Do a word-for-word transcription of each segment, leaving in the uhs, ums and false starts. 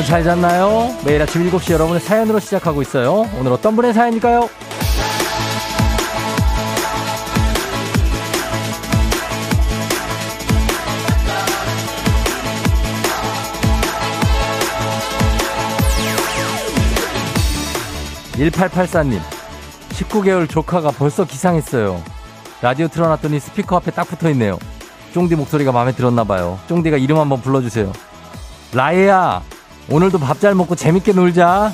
여러분 잘 잤나요? 매일 아침 일곱 시 여러분의 사연으로 시작하고 있어요. 오늘 어떤 분의 사연일까요? 일팔팔사 님, 십구 개월 조카가 벌써 기상했어요. 라디오 틀어놨더니 스피커 앞에 딱 붙어있네요. 쫑디 목소리가 마음에 들었나봐요. 쫑디가 이름 한번 불러주세요. 라에야, 오늘도 밥 잘 먹고 재밌게 놀자.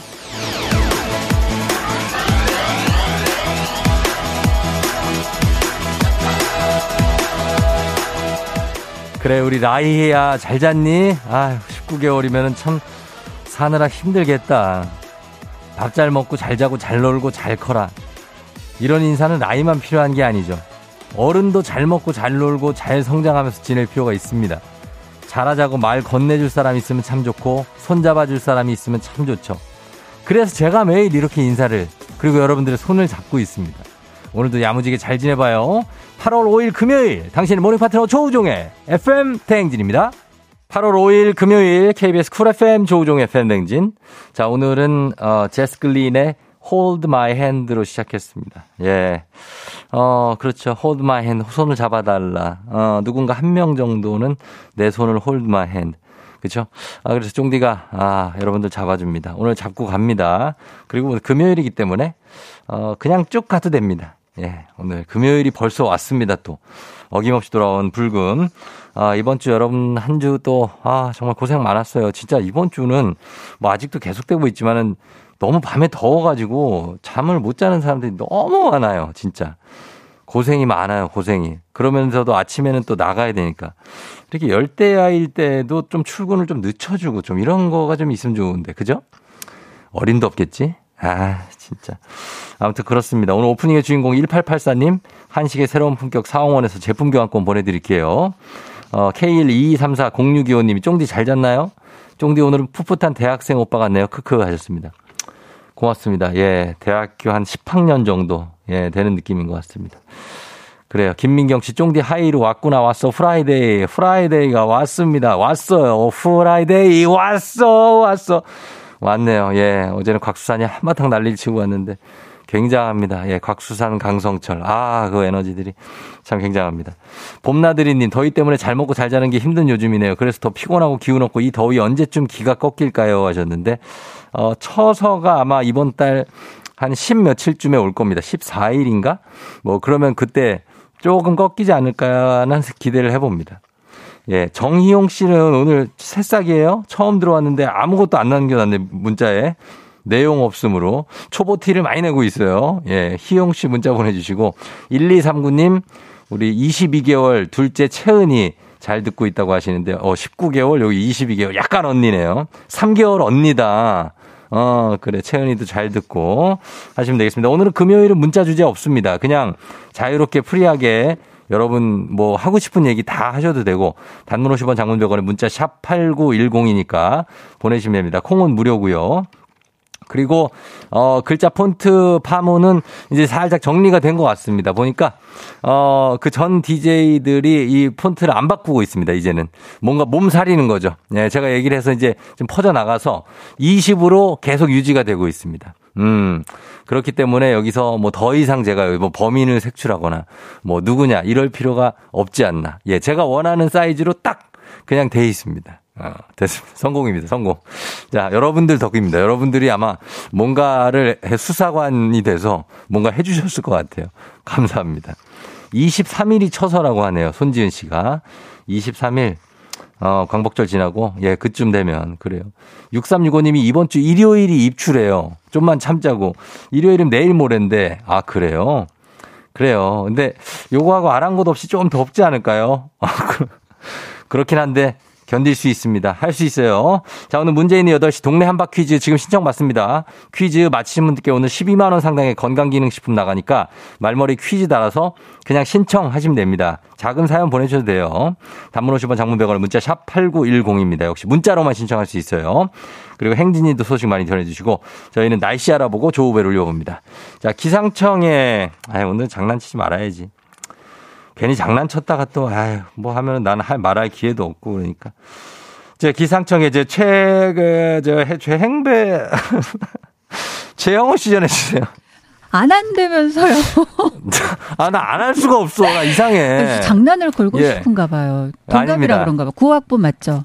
그래, 우리 라에야 잘 잤니? 아휴, 십구 개월이면 참 사느라 힘들겠다. 밥 잘 먹고 잘 자고 잘 놀고 잘 커라. 이런 인사는 나이만 필요한 게 아니죠. 어른도 잘 먹고 잘 놀고 잘 성장하면서 지낼 필요가 있습니다. 잘하자고 말 건네줄 사람이 있으면 참 좋고 손잡아줄 사람이 있으면 참 좋죠. 그래서 제가 매일 이렇게 인사를, 그리고 여러분들의 손을 잡고 있습니다. 오늘도 야무지게 잘 지내봐요. 팔월 오일 금요일, 당신의 모닝 파트너 조우종의 에프엠 대행진입니다. 팔월 오일 금요일 케이비에스 쿨 에프엠 조우종 에프엠 대행진. 자, 오늘은 어, 제스 글린의 Hold My Hand로 시작했습니다. 예, 어 그렇죠. Hold My Hand, 손을 잡아달라. 어 누군가 한 명 정도는 내 손을 Hold My Hand, 그렇죠? 아, 그래서 쫑디가 아 여러분들 잡아줍니다. 오늘 잡고 갑니다. 그리고 오늘 금요일이기 때문에 어 그냥 쭉 가도 됩니다. 예, 오늘 금요일이 벌써 왔습니다. 또 어김없이 돌아온 불금. 아, 이번 주 여러분 한 주 또 아 정말 고생 많았어요. 진짜 이번 주는 뭐 아직도 계속되고 있지만은. 너무 밤에 더워가지고 잠을 못 자는 사람들이 너무 많아요. 진짜 고생이 많아요. 고생이. 그러면서도 아침에는 또 나가야 되니까 이렇게 열대야일 때도 좀 출근을 좀 늦춰주고 좀 이런 거가 좀 있으면 좋은데, 그죠? 어림도 없겠지? 아 진짜. 아무튼 그렇습니다. 오늘 오프닝의 주인공 일팔팔사 님, 한식의 새로운 품격 사홍원에서 제품 교환권 보내드릴게요. 어, 케이 일 이 이 삼 사 공육이오 님이 쫑디 잘 잤나요? 쫑디 오늘은 풋풋한 대학생 오빠 같네요. 크크 하셨습니다. 고맙습니다. 예, 대학교 한 십 학년 정도, 예, 되는 느낌인 것 같습니다. 그래요. 김민경 씨, 쫑디 하이로 왔구나, 왔어. 프라이데이, 프라이데이가 왔습니다. 왔어요. 프라이데이, 왔어, 왔어. 왔네요. 예, 어제는 곽수산이 한바탕 난리를 치고 왔는데, 굉장합니다. 예, 곽수산, 강성철. 아, 그 에너지들이 참 굉장합니다. 봄나들이님, 더위 때문에 잘 먹고 잘 자는 게 힘든 요즘이네요. 그래서 더 피곤하고 기운 없고 이 더위 언제쯤 기가 꺾일까요? 하셨는데, 어, 처서가 아마 이번 달 한 십 며칠쯤에 올 겁니다. 십사 일인가? 뭐, 그러면 그때 조금 꺾이지 않을까라는 기대를 해봅니다. 예, 정희용 씨는 오늘 새싹이에요. 처음 들어왔는데 아무것도 안 남겨놨네, 문자에. 내용 없음으로 초보 티를 많이 내고 있어요. 예, 희용 씨 문자 보내주시고 일이삼구 님, 우리 이십이 개월 둘째 채은이 잘 듣고 있다고 하시는데, 어 십구 개월 여기 이십이 개월 약간 언니네요. 삼 개월 언니다. 어 그래, 채은이도 잘 듣고 하시면 되겠습니다. 오늘은 금요일은 문자 주제 없습니다. 그냥 자유롭게 프리하게 여러분 뭐 하고 싶은 얘기 다 하셔도 되고, 단문 오십 원 장문 백 원에 문자 샵 팔구일공이니까 보내시면 됩니다. 콩은 무료고요. 그리고 어 글자 폰트 파문은 이제 살짝 정리가 된 것 같습니다. 보니까 어 그 전 디제이들이 이 폰트를 안 바꾸고 있습니다. 이제는 뭔가 몸살이는 거죠. 예, 제가 얘기를 해서 이제 좀 퍼져 나가서 이십으로 계속 유지가 되고 있습니다. 음 그렇기 때문에 여기서 뭐 더 이상 제가 뭐 범인을 색출하거나 뭐 누구냐 이럴 필요가 없지 않나. 예, 제가 원하는 사이즈로 딱 그냥 돼 있습니다. 어, 됐습니다. 성공입니다. 성공. 자, 여러분들 덕입니다. 여러분들이 아마 뭔가를 수사관이 돼서 뭔가 해주셨을 것 같아요. 감사합니다. 이십삼 일이 처서라고 하네요. 손지은 씨가. 이십삼 일, 어, 광복절 지나고, 예, 그쯤 되면, 그래요. 육삼육오 님이 이번 주 일요일이 입출해요. 좀만 참자고. 일요일은 내일 모레인데, 아, 그래요? 그래요. 근데 요거하고 아랑곳 없이 좀 덥지 않을까요? 그렇긴 한데, 견딜 수 있습니다. 할 수 있어요. 자, 오늘 문재인이 여덟 시 동네 한바 퀴즈 지금 신청 받습니다. 퀴즈 맞히신 분들께 오늘 십이만 원 상당의 건강기능식품 나가니까 말머리 퀴즈 달아서 그냥 신청하시면 됩니다. 작은 사연 보내주셔도 돼요. 단문 오십 원 장문 백 원 문자 샵 팔구일공입니다. 역시 문자로만 신청할 수 있어요. 그리고 행진이도 소식 많이 전해주시고 저희는 날씨 알아보고 조우배를 올려봅니다. 자, 기상청에, 아유, 오늘 장난치지 말아야지. 괜히 장난쳤다가 또, 아유, 뭐 하면은 난 할 말할 기회도 없고 그러니까. 제 기상청에 제 최, 그, 저, 최행배, 최영호 씨 전해주세요. 안 한다면서요. 아, 나 안 할 수가 없어. 나 이상해. 장난을 걸고 예. 싶은가 봐요. 동갑이라 그런가 봐. 구학부 맞죠?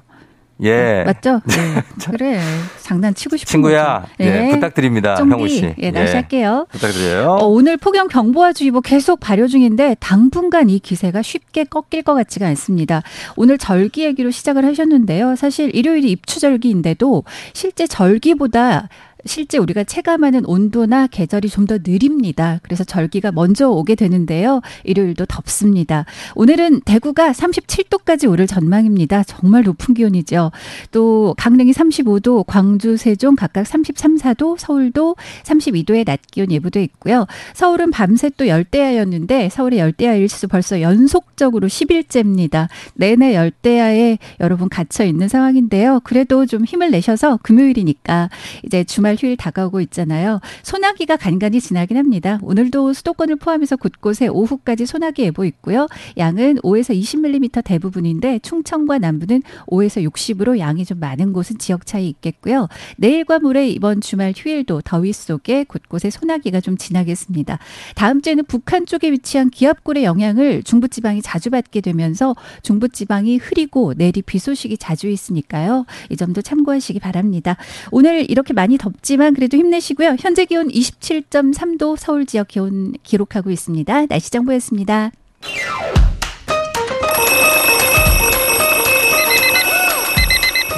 예. 맞죠? 네. 그래. 장난치고 싶은 친구야. 네. 예. 부탁드립니다. 형우 씨. 예, 다시 예. 할게요. 부탁드려요. 어, 오늘 폭염 경보와 주의보 계속 발효 중인데 당분간 이 기세가 쉽게 꺾일 것 같지가 않습니다. 오늘 절기 얘기로 시작을 하셨는데요. 사실 일요일이 입추절기인데도 실제 절기보다 실제 우리가 체감하는 온도나 계절이 좀 더 느립니다. 그래서 절기가 먼저 오게 되는데요. 일요일도 덥습니다. 오늘은 대구가 삼십칠 도까지 오를 전망입니다. 정말 높은 기온이죠. 또 강릉이 삼십오 도, 광주, 세종 각각 삼십삼, 사도, 서울도 삼십이 도의 낮 기온 예보돼 있고요. 서울은 밤새 또 열대야였는데 서울의 열대야 일수 벌써 연속적으로 십 일째입니다. 내내 열대야에 여러분 갇혀 있는 상황인데요. 그래도 좀 힘을 내셔서 금요일이니까 이제 주말 휴일 다가오고 있잖아요. 소나기가 간간히 지나긴 합니다. 오늘도 수도권을 포함해서 곳곳에 오후까지 소나기 예보 있고요. 양은 오에서 이십 밀리미터 대부분인데 충청과 남부는 오에서 육십으로 양이 좀 많은 곳은 지역 차이 있겠고요. 내일과 모레 이번 주말 휴일도 더위 속에 곳곳에 소나기가 좀 지나겠습니다. 다음 주에는 북한 쪽에 위치한 기압골의 영향을 중부지방이 자주 받게 되면서 중부지방이 흐리고 내리 비 소식이 자주 있으니까요. 이 점도 참고하시기 바랍니다. 오늘 이렇게 많이 덥 없지만 그래도 힘내시고요. 현재 기온 이십칠 점 삼 도 서울 지역 기온 기록하고 있습니다. 날씨 정보였습니다.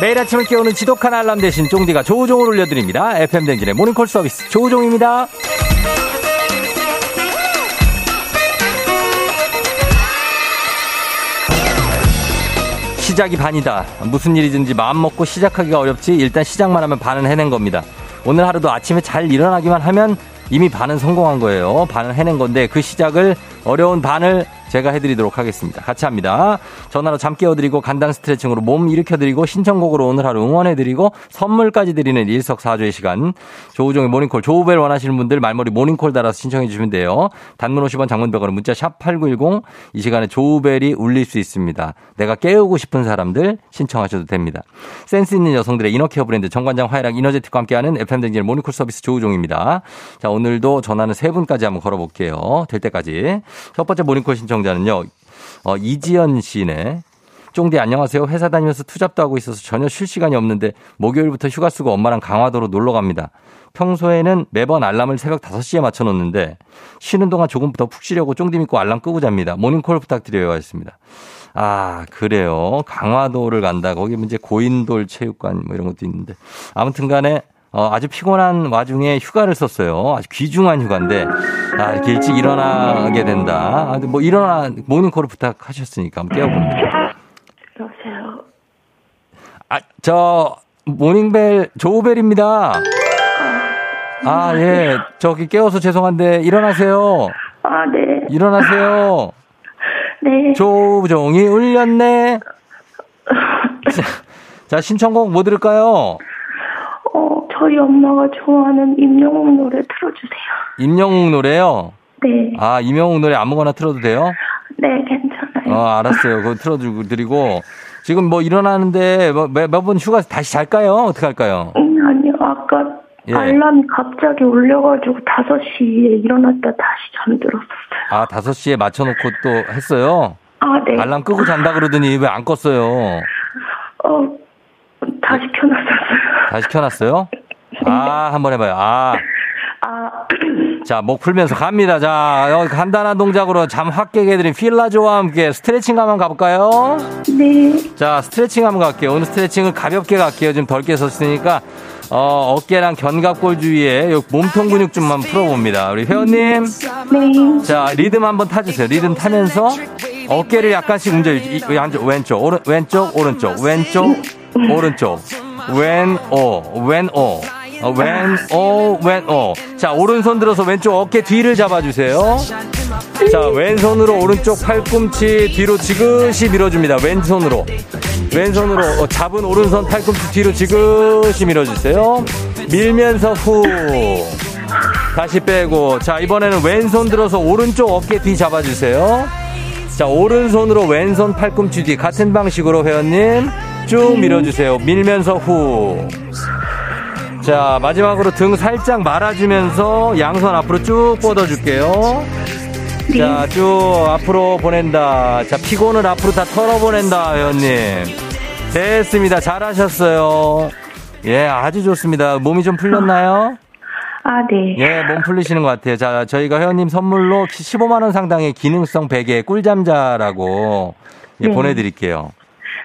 매일 아침을 깨우는 지독한 알람 대신 쫑디가 조우종을 올려드립니다. 에프엠 댕진의 모닝콜 서비스 조우종입니다. 시작이 반이다. 무슨 일이든지 마음먹고 시작하기가 어렵지 일단 시작만 하면 반은 해낸 겁니다. 오늘 하루도 아침에 잘 일어나기만 하면 이미 반은 성공한 거예요. 반은 해낸 건데 그 시작을 어려운 반을 제가 해드리도록 하겠습니다. 같이 합니다. 전화로 잠 깨워드리고 간단 스트레칭으로 몸 일으켜드리고 신청곡으로 오늘 하루 응원해드리고 선물까지 드리는 일석사조의 시간. 조우종의 모닝콜 조우벨 원하시는 분들 말머리 모닝콜 달아서 신청해 주시면 돼요. 단문 오십 원 장문 백 원 문자 샵 팔구일공 이 시간에 조우벨이 울릴 수 있습니다. 내가 깨우고 싶은 사람들 신청하셔도 됩니다. 센스 있는 여성들의 이너케어 브랜드 정관장 화이락 이너제틱과 함께하는 에프엠 댕진의 모닝콜 서비스 조우종입니다. 자, 오늘도 전화는 세 분까지 한번 걸어볼게요. 될 때까지. 첫 번째 모닝콜 신청자는요. 어, 이지연 씨네. 쫑디 안녕하세요. 회사 다니면서 투잡도 하고 있어서 전혀 쉴 시간이 없는데 목요일부터 휴가 쓰고 엄마랑 강화도로 놀러 갑니다. 평소에는 매번 알람을 새벽 다섯 시에 맞춰놓는데 쉬는 동안 조금 더 푹 쉬려고 쫑디 믿고 알람 끄고 잡니다. 모닝콜 부탁드려요 하셨습니다. 아, 그래요. 강화도를 간다. 거기 이제 고인돌 체육관 뭐 이런 것도 있는데 아무튼 간에 어, 아주 피곤한 와중에 휴가를 썼어요. 아주 귀중한 휴가인데, 아, 이렇게 일찍 일어나게 된다. 아, 뭐, 일어나, 모닝콜을 부탁하셨으니까 한번 깨워봅니다. 여보세요? 아, 저, 모닝벨, 조우벨입니다. 아, 예. 저기 깨워서 죄송한데, 일어나세요. 아, 네. 일어나세요. 네. 조우종이 울렸네. 자, 자, 신청곡 뭐 들을까요? 어, 저희 엄마가 좋아하는 임영웅 노래 틀어주세요. 임영웅 노래요? 네. 아, 임영웅 노래 아무거나 틀어도 돼요? 네, 괜찮아요. 어, 알았어요. 그거 틀어드리고. 지금 뭐 일어나는데 뭐, 몇 번 휴가 다시 잘까요? 어떡할까요? 음, 아니요. 아까 예. 알람이 갑자기 울려가지고 다섯 시에 일어났다 다시 잠들었었어요. 아, 다섯 시에 맞춰놓고 또 했어요? 아, 네. 알람 끄고 잔다 그러더니 왜 안 껐어요? 어, 다시 켜놨었어요. 다시 켜놨어요? 아, 한번 해봐요. 아. 아. 자, 목 풀면서 갑니다. 자, 여기 간단한 동작으로 잠 확 깨게 해드린 필라조와 함께 스트레칭 한번 가볼까요? 네. 자, 스트레칭 한번 갈게요. 오늘 스트레칭은 가볍게 갈게요. 지금 덜 깨졌으니까, 어, 어깨랑 견갑골 주위에 몸통 근육 좀만 풀어봅니다. 우리 회원님. 네. 자, 리듬 한번 타주세요. 리듬 타면서 어깨를 약간씩 움직여. 왼쪽, 왼쪽, 오른, 왼쪽, 오른쪽, 왼쪽, 오른쪽. 왼, 오, 왼, 오, 왼, 오, 왼, 오. 자, 오른손 들어서 왼쪽 어깨 뒤를 잡아주세요. 자, 왼손으로 오른쪽 팔꿈치 뒤로 지그시 밀어줍니다. 왼손으로. 왼손으로 잡은 오른손 팔꿈치 뒤로 지그시 밀어주세요. 밀면서 후. 다시 빼고. 자, 이번에는 왼손 들어서 오른쪽 어깨 뒤 잡아주세요. 자, 오른손으로 왼손 팔꿈치 뒤 같은 방식으로 회원님. 쭉 밀어주세요. 밀면서 후. 자, 마지막으로 등 살짝 말아주면서 양손 앞으로 쭉 뻗어줄게요. 네. 자, 쭉 앞으로 보낸다. 자, 피곤을 앞으로 다 털어보낸다, 회원님. 됐습니다. 잘하셨어요. 예, 아주 좋습니다. 몸이 좀 풀렸나요? 아, 네. 예, 몸 풀리시는 것 같아요. 자, 저희가 회원님 선물로 십오만 원 상당의 기능성 베개 꿀잠자라고 예, 네. 보내드릴게요.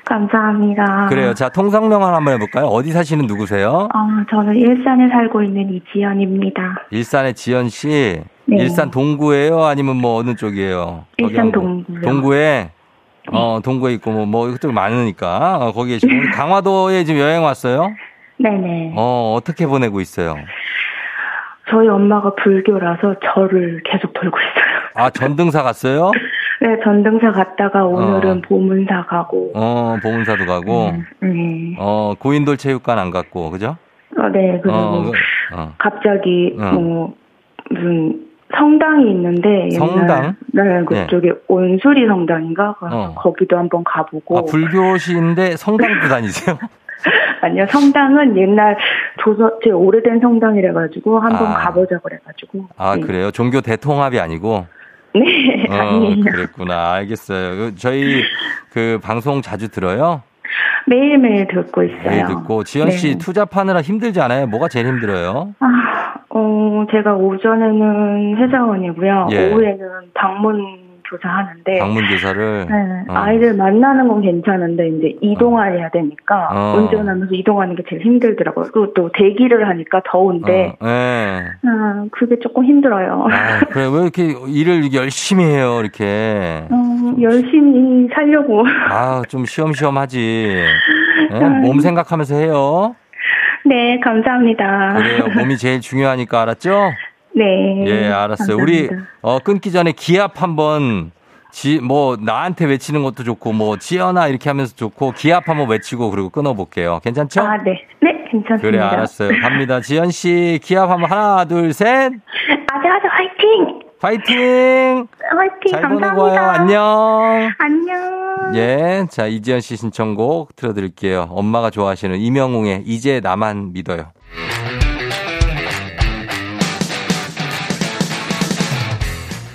감사합니다. 그래요. 자, 통성명을 한번 해볼까요? 어디 사시는 누구세요? 어, 저는 일산에 살고 있는 이지연입니다. 일산의 지연 씨? 네. 일산 동구예요? 아니면 뭐 어느 쪽이에요? 일산 동구요. 동구에? 네. 어, 동구에 있고 뭐, 뭐, 그쪽 많으니까. 어, 거기에 지금 우리 강화도에 지금 여행 왔어요? 네네. 어, 어떻게 보내고 있어요? 저희 엄마가 불교라서 절을 계속 돌고 있어요. 아, 전등사 갔어요? 네, 전등사 갔다가 오늘은 어. 보문사 가고. 어, 보문사도 가고. 음, 네. 어, 고인돌 체육관 안 갔고, 그죠? 어, 네, 그리고 어, 어. 갑자기 어. 뭐 무슨 성당이 있는데. 성당? 옛날, 네, 그쪽에 네. 온수리 성당인가? 어. 거기도 한번 가보고. 아, 불교시인데 성당도 다니세요? 아니요, 성당은 옛날 조선, 제 오래된 성당이라가지고 한번 아. 가보자고 그래가지고. 아, 네. 그래요? 종교 대통합이 아니고? 네, 어, 아니에요. 그랬구나. 알겠어요. 저희 그 방송 자주 들어요? 매일매일 듣고 있어요. 매일 듣고. 지연 씨 네. 투잡하느라 힘들지 않아요? 뭐가 제일 힘들어요? 아, 어, 제가 오전에는 회사원이고요. 예. 오후에는 방문 조사하는데. 방문 조사를? 네. 어. 아이들 만나는 건 괜찮은데, 이제 이동을 어. 해야 되니까, 어. 운전하면서 이동하는 게 제일 힘들더라고요. 그리고 또 대기를 하니까 더운데, 어. 네. 아, 그게 조금 힘들어요. 아, 그래, 왜 이렇게 일을 이렇게 열심히 해요, 이렇게? 음, 열심히 살려고. 아, 좀 쉬엄쉬엄 하지. 네? 음. 몸 생각하면서 해요. 네, 감사합니다. 그래요, 몸이 제일 중요하니까 알았죠? 네. 예, 알았어요. 감사합니다. 우리, 어, 끊기 전에 기합 한 번, 지, 뭐, 나한테 외치는 것도 좋고, 뭐, 지연아 이렇게 하면서 좋고, 기합 한번 외치고, 그리고 끊어볼게요. 괜찮죠? 아, 네. 네, 괜찮습니다. 그래, 알았어요. 갑니다. 지연씨, 기합 한번 하나, 둘, 셋. 아자, 아자, 화이팅! 화이팅! 화이팅! 잘 감사합니다. 보내고 와요. 안녕! 안녕! 예, 자, 이지연씨 신청곡 틀어드릴게요. 엄마가 좋아하시는 임영웅의 이제 나만 믿어요.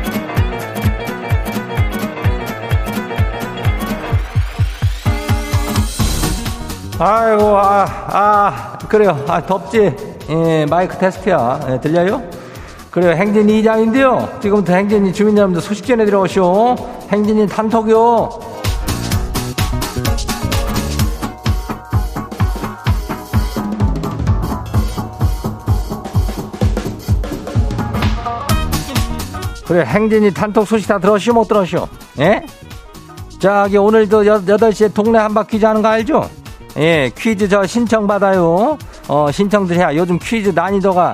아이고, 아, 아, 그래요. 아, 덥지? 예, 마이크 테스트야. 예, 들려요? 그래요. 행진이 이장인데요. 지금부터 행진이 주민 여러분들 소식 전해드려오시오. 행진이 단톡이요. 그래, 행진이 단톡 소식 다 들었시오? 못 들었시오? 예? 저기, 오늘도 여덟 시에 동네 한바퀴즈 하는 거 알죠? 예, 퀴즈 저 신청받아요. 어, 신청들이야. 요즘 퀴즈 난이도가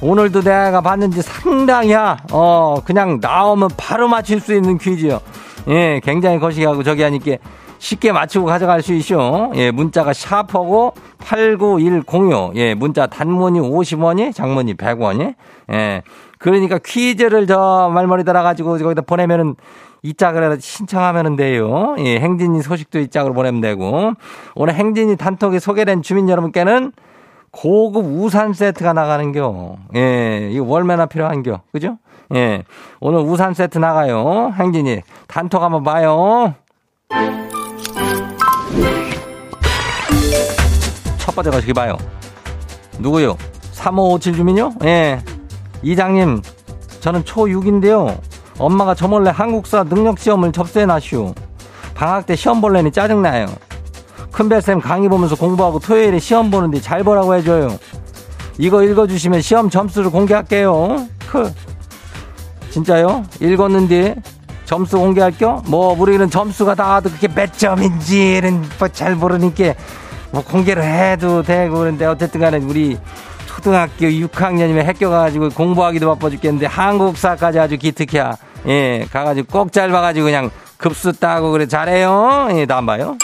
오늘도 내가 봤는지 상당히야. 어, 그냥 나오면 바로 맞출 수 있는 퀴즈요. 예, 굉장히 거시기하고 저기 하니까 쉽게 맞추고 가져갈 수 있죠. 예, 문자가 샤퍼고 팔구일공요. 예, 문자 단문이 오십 원이, 장문이 백 원이. 예, 그러니까 퀴즈를 저 말머리 달아가지고 거기다 보내면은 이 짝으로 신청하면 돼요. 예, 행진이 소식도 이 짝으로 보내면 되고, 오늘 행진이 단톡에 소개된 주민 여러분께는 고급 우산 세트가 나가는겨. 예, 이거 월매나 필요한겨. 그죠? 예, 오늘 우산 세트 나가요. 행진이 단톡 한번 봐요. 첫 번째 가시기 봐요. 누구요? 삼오오칠 주민요? 예. 이장님, 저는 초육인데요. 엄마가 저 몰래 한국사 능력시험을 접수해놨슈. 방학 때 시험 볼래니 짜증나요. 큰별쌤 강의 보면서 공부하고 토요일에 시험 보는데 잘 보라고 해줘요. 이거 읽어주시면 시험 점수를 공개할게요. 크. 진짜요? 읽었는데 점수 공개할게요? 뭐 우리는 점수가 나와도 그게 몇 점인지는 뭐 잘 모르니까 뭐 공개를 해도 되고 그런데 어쨌든 간에 우리 초등학교 육 학년이면 학교가가지고 공부하기도 바빠 죽겠는데 한국사까지 아주 기특해야. 예, 가가지고 꼭 잘 봐가지고 그냥 급수 따고 그래 잘해요. 예, 다음 봐요.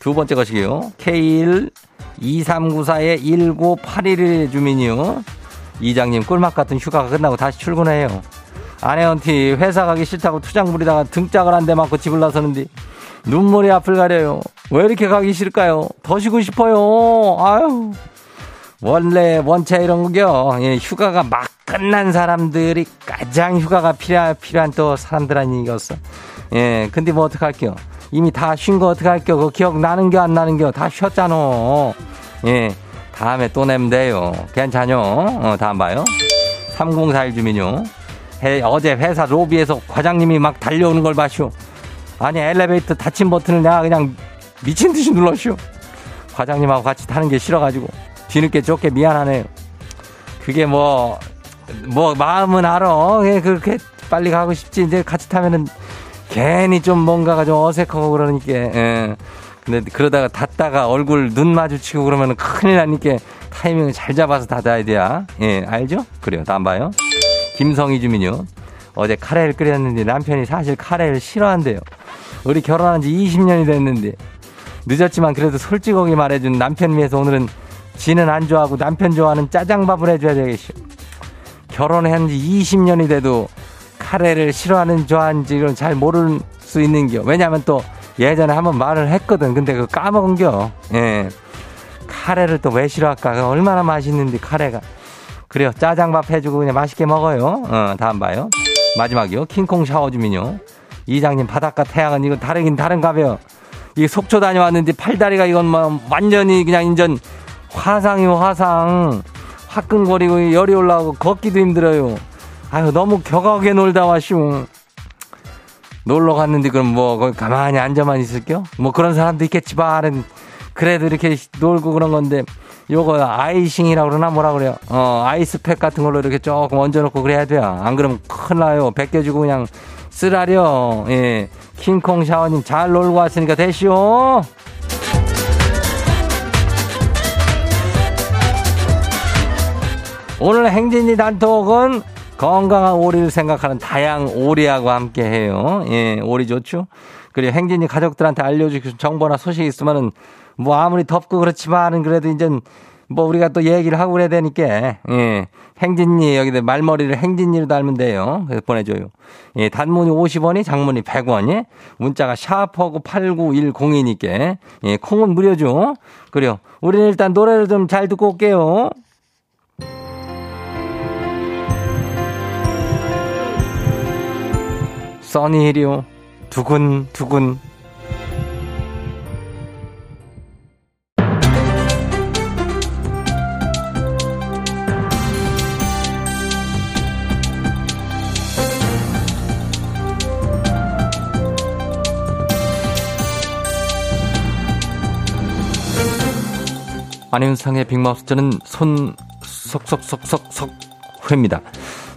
두 번째 것이게요. 케이 일 이삼구사 일구팔일 주민이요. 이장님 꿀맛 같은 휴가가 끝나고 다시 출근해요. 아내한테 회사 가기 싫다고 투장 부리다가 등짝을 한 대 맞고 집을 나서는데 눈물이 앞을 가려요. 왜 이렇게 가기 싫을까요? 더 쉬고 싶어요. 아유. 원래 원체 이런 거요. 예, 휴가가 막 끝난 사람들이 가장 휴가가 필요한, 필요한 또 사람들 아니겠어. 예, 근데 뭐 어떡할게요. 이미 다 쉰 거 어떡할게요. 그거 기억 나는겨 안 나는겨. 다 쉬었잖아. 예, 다음에 또 내면 돼요. 괜찮요. 어, 다음 봐요. 삼공사일 주민요. 해, 어제 회사 로비에서 과장님이 막 달려오는 걸 봐쇼. 아니 엘리베이터 닫힌 버튼을 내가 그냥 미친 듯이 눌렀쇼. 과장님하고 같이 타는 게 싫어가지고 뒤늦게 좋게 미안하네요. 그게 뭐 뭐 마음은 알아. 그렇게 빨리 가고 싶지 이제 같이 타면은 괜히 좀 뭔가가 좀 어색하고 그러니까. 예. 근데 그러다가 닫다가 얼굴 눈 마주치고 그러면 큰일 나니까 타이밍을 잘 잡아서 닫아야 돼야. 예, 알죠? 그래요. 다음 봐요. 김성희 주민요. 어제 카레를 끓였는데 남편이 사실 카레를 싫어한대요. 우리 결혼한 지 이십 년이 됐는데 늦었지만 그래도 솔직하게 말해준 남편 위해서 오늘은 지는 안 좋아하고 남편 좋아하는 짜장밥을 해줘야 되겠죠. 결혼한 지 이십 년이 돼도 카레를 싫어하는 좋아하는지를 잘 모를 수 있는겨. 왜냐하면 또 예전에 한번 말을 했거든. 근데 그거 까먹은겨. 예. 카레를 또 왜 싫어할까. 얼마나 맛있는데 카레가. 그래요. 짜장밥 해주고 그냥 맛있게 먹어요. 어, 다음 봐요. 마지막이요. 킹콩 샤워 주민요. 이장님 바닷가 태양은 이거 다르긴 다른가 봐요. 이 속초 다녀왔는데 팔다리가 이건 뭐 완전히 그냥 인전 화상이요 화상. 화끈거리고 열이 올라오고 걷기도 힘들어요. 아유 너무 격하게 놀다 와시오. 놀러 갔는데 그럼 뭐 가만히 앉아만 있을게요. 뭐 그런 사람도 있겠지 말은 그래도 이렇게 놀고 그런 건데 요거 아이싱이라고 그러나 뭐라 그래요. 어 아이스팩 같은 걸로 이렇게 조금 얹어놓고 그래야 돼요. 안 그러면 큰일 나요. 벗겨주고 그냥 쓰라려. 예, 킹콩 샤워님 잘 놀고 왔으니까 되시오. 오늘 행진이 단톡은 건강한 오리를 생각하는 다양 오리하고 함께해요. 예, 오리 좋죠. 그리고 행진이 가족들한테 알려주실 정보나 소식이 있으면은 뭐 아무리 덥고 그렇지만은 그래도 이젠 뭐 우리가 또 얘기를 하고 그래야 되니까. 예, 행진이 여기다 말머리를 행진이로 달면 돼요. 그래서 보내줘요. 예, 단문이 오십 원이 장문이 백 원이 문자가 샤프하고 팔구일공이니까 예, 콩은 무료죠. 그래요. 우리는 일단 노래를 좀 잘 듣고 올게요. 써니힐이요. 두근두근. 안윤상의 빅마우스. 저는 손 석석석석석 회입니다.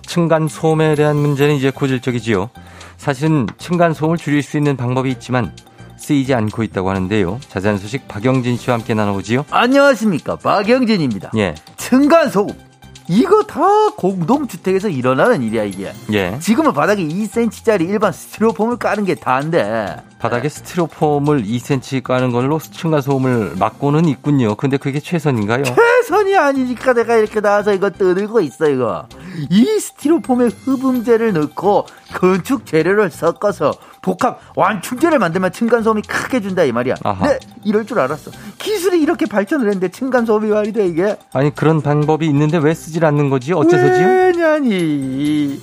층간소음에 대한 문제는 이제 고질적이지요. 사실은 층간소음을 줄일 수 있는 방법이 있지만 쓰이지 않고 있다고 하는데요. 자세한 소식 박영진 씨와 함께 나눠보지요. 안녕하십니까. 박영진입니다. 예. 층간소음. 이거 다 공동주택에서 일어나는 일이야 이게. 예. 지금은 바닥에 이 센티미터짜리 일반 스티로폼을 까는 게 다인데. 바닥에 스티로폼을 이 센티미터 까는 걸로 층간소음을 막고는 있군요. 근데 그게 최선인가요? 최선이 아니니까 내가 이렇게 나와서 이거 떠들고 있어 이거. 이 스티로폼에 흡음재를 넣고 건축 재료를 섞어서 복합 완충제를 만들면 층간소음이 크게 준다 이 말이야. 아하. 네, 이럴 줄 알았어. 기술이 이렇게 발전을 했는데 층간소음이 말이 돼 이게. 아니 그런 방법이 있는데 왜 쓰질 않는 거지? 어째서지요? 왜냐니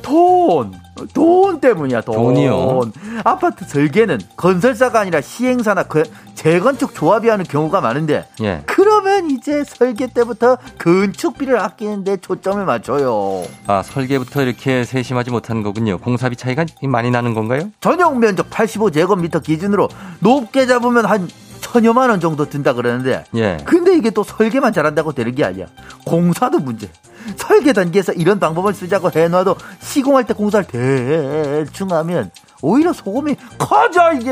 돈 돈 때문이야. 돈. 돈이요. 아파트 설계는 건설사가 아니라 시행사나 그 재건축 조합이 하는 경우가 많은데. 예. 그러면 그러니까 이제 설계 때부터 건축비를 아끼는데 초점을 맞춰요. 아, 설계부터 이렇게 세심하지 못한 거군요. 공사비 차이가 많이 나는 건가요? 전용 면적 팔십오 제곱미터 기준으로 높게 잡으면 한 천여만 원 정도 든다 그러는데, 예. 근데 이게 또 설계만 잘한다고 되는 게 아니야. 공사도 문제. 설계 단계에서 이런 방법을 쓰자고 해놔도 시공할 때 공사를 대충 하면 오히려 소금이 커져 이게.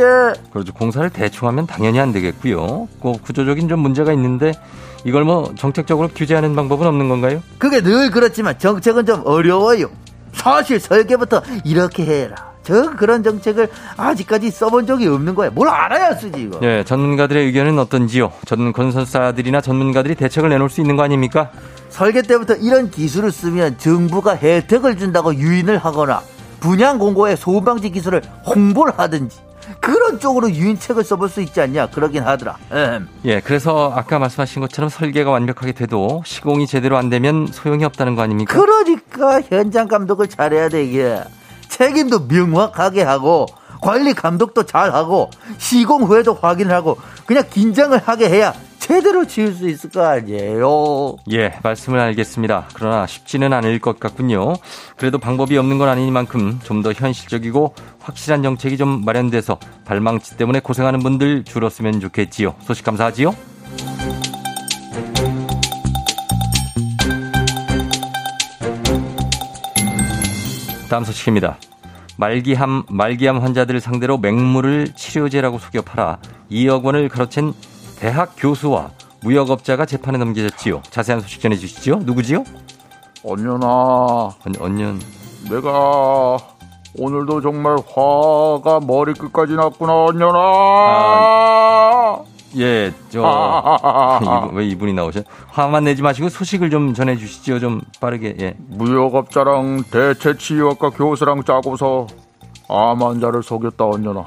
그렇죠. 공사를 대충 하면 당연히 안 되겠고요. 꼭 구조적인 좀 문제가 있는데 이걸 뭐 정책적으로 규제하는 방법은 없는 건가요? 그게 늘 그렇지만 정책은 좀 어려워요. 사실 설계부터 이렇게 해라, 저 그런 정책을 아직까지 써본 적이 없는 거예요. 뭘 알아야 쓰지 이거. 네, 전문가들의 의견은 어떤지요? 전 건설사들이나 전문가들이 대책을 내놓을 수 있는 거 아닙니까? 설계 때부터 이런 기술을 쓰면 정부가 혜택을 준다고 유인을 하거나 분양 공고에 소음방지 기술을 홍보를 하든지 그런 쪽으로 유인책을 써볼 수 있지 않냐 그러긴 하더라. 에헴. 예, 그래서 아까 말씀하신 것처럼 설계가 완벽하게 돼도 시공이 제대로 안 되면 소용이 없다는 거 아닙니까? 그러니까 현장 감독을 잘해야 돼 이게. 책임도 명확하게 하고 관리 감독도 잘하고 시공 후에도 확인하고 그냥 긴장을 하게 해야 제대로 지을 수 있을 거 아니에요. 예, 말씀을 알겠습니다. 그러나 쉽지는 않을 것 같군요. 그래도 방법이 없는 건 아닌 만큼 좀 더 현실적이고 확실한 정책이 좀 마련돼서 발망치 때문에 고생하는 분들 줄었으면 좋겠지요. 소식 감사하지요. 다음 소식입니다. 말기암, 말기암 환자들을 상대로 맹물을 치료제라고 속여 팔아 이억 원을 가로챈 대학 교수와 무역업자가 재판에 넘겨졌지요. 자세한 소식 전해주시죠. 누구지요? 언년아. 언년. 내가 오늘도 정말 화가 머리끝까지 났구나, 언년아. 아, 예, 저. 이분, 왜 이분이 나오셔? 화만 내지 마시고 소식을 좀 전해주시죠. 좀 빠르게, 예. 무역업자랑 대체치유학과 교수랑 짜고서 암 환자를 속였다, 언년아.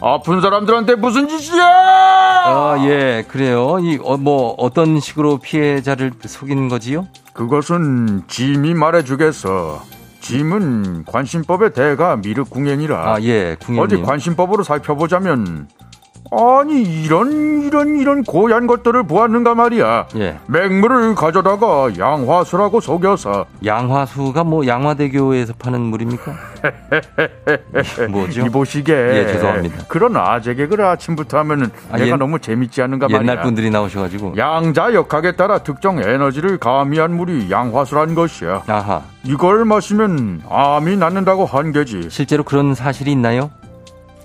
아픈 사람들한테 무슨 짓이야! 아, 예, 그래요. 이, 어, 뭐, 어떤 식으로 피해자를 속인 거지요? 그것은 짐이 말해주겠어. 짐은 관심법의 대가 미륵궁행이라. 아, 예, 궁행이요. 어디 관심법으로 살펴보자면, 아니, 이런, 이런, 이런 고얀 것들을 보았는가 말이야. 예. 맹물을 가져다가 양화수라고 속여서. 양화수가 뭐, 양화대교에서 파는 물입니까? 뭐죠? 이보시게. 예, 죄송합니다. 그런 아재 개그를 아침부터 하면은 아, 내가 옛, 너무 재밌지 않은가 말이야. 옛날 분들이 나오셔가지고. 양자 역학에 따라 특정 에너지를 가미한 물이 양화수란 것이야. 아하. 이걸 마시면 암이 낫는다고 한 게지. 실제로 그런 사실이 있나요?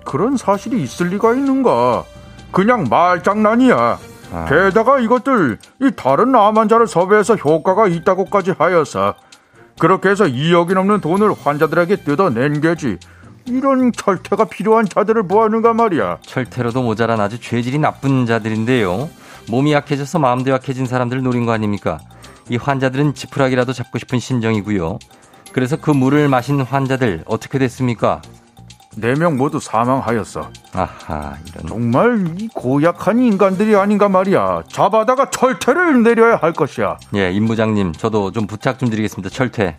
그런 사실이 있을 리가 있는가. 그냥 말장난이야. 아. 게다가 이것들 이 다른 암 환자를 섭외해서 효과가 있다고까지 하여서 그렇게 해서 이억이 넘는 돈을 환자들에게 뜯어낸 게지. 이런 철퇴가 필요한 자들을 뭐하는가 말이야. 철퇴로도 모자란 아주 죄질이 나쁜 자들인데요. 몸이 약해져서 마음도 약해진 사람들을 노린 거 아닙니까? 이 환자들은 지푸라기라도 잡고 싶은 심정이고요. 그래서 그 물을 마신 환자들 어떻게 됐습니까? 네 명 모두 사망하였어. 아하, 이런. 정말 이 고약한 인간들이 아닌가 말이야. 잡아다가 철퇴를 내려야 할 것이야. 예, 임 부장님, 저도 좀 부탁 좀 드리겠습니다. 철퇴.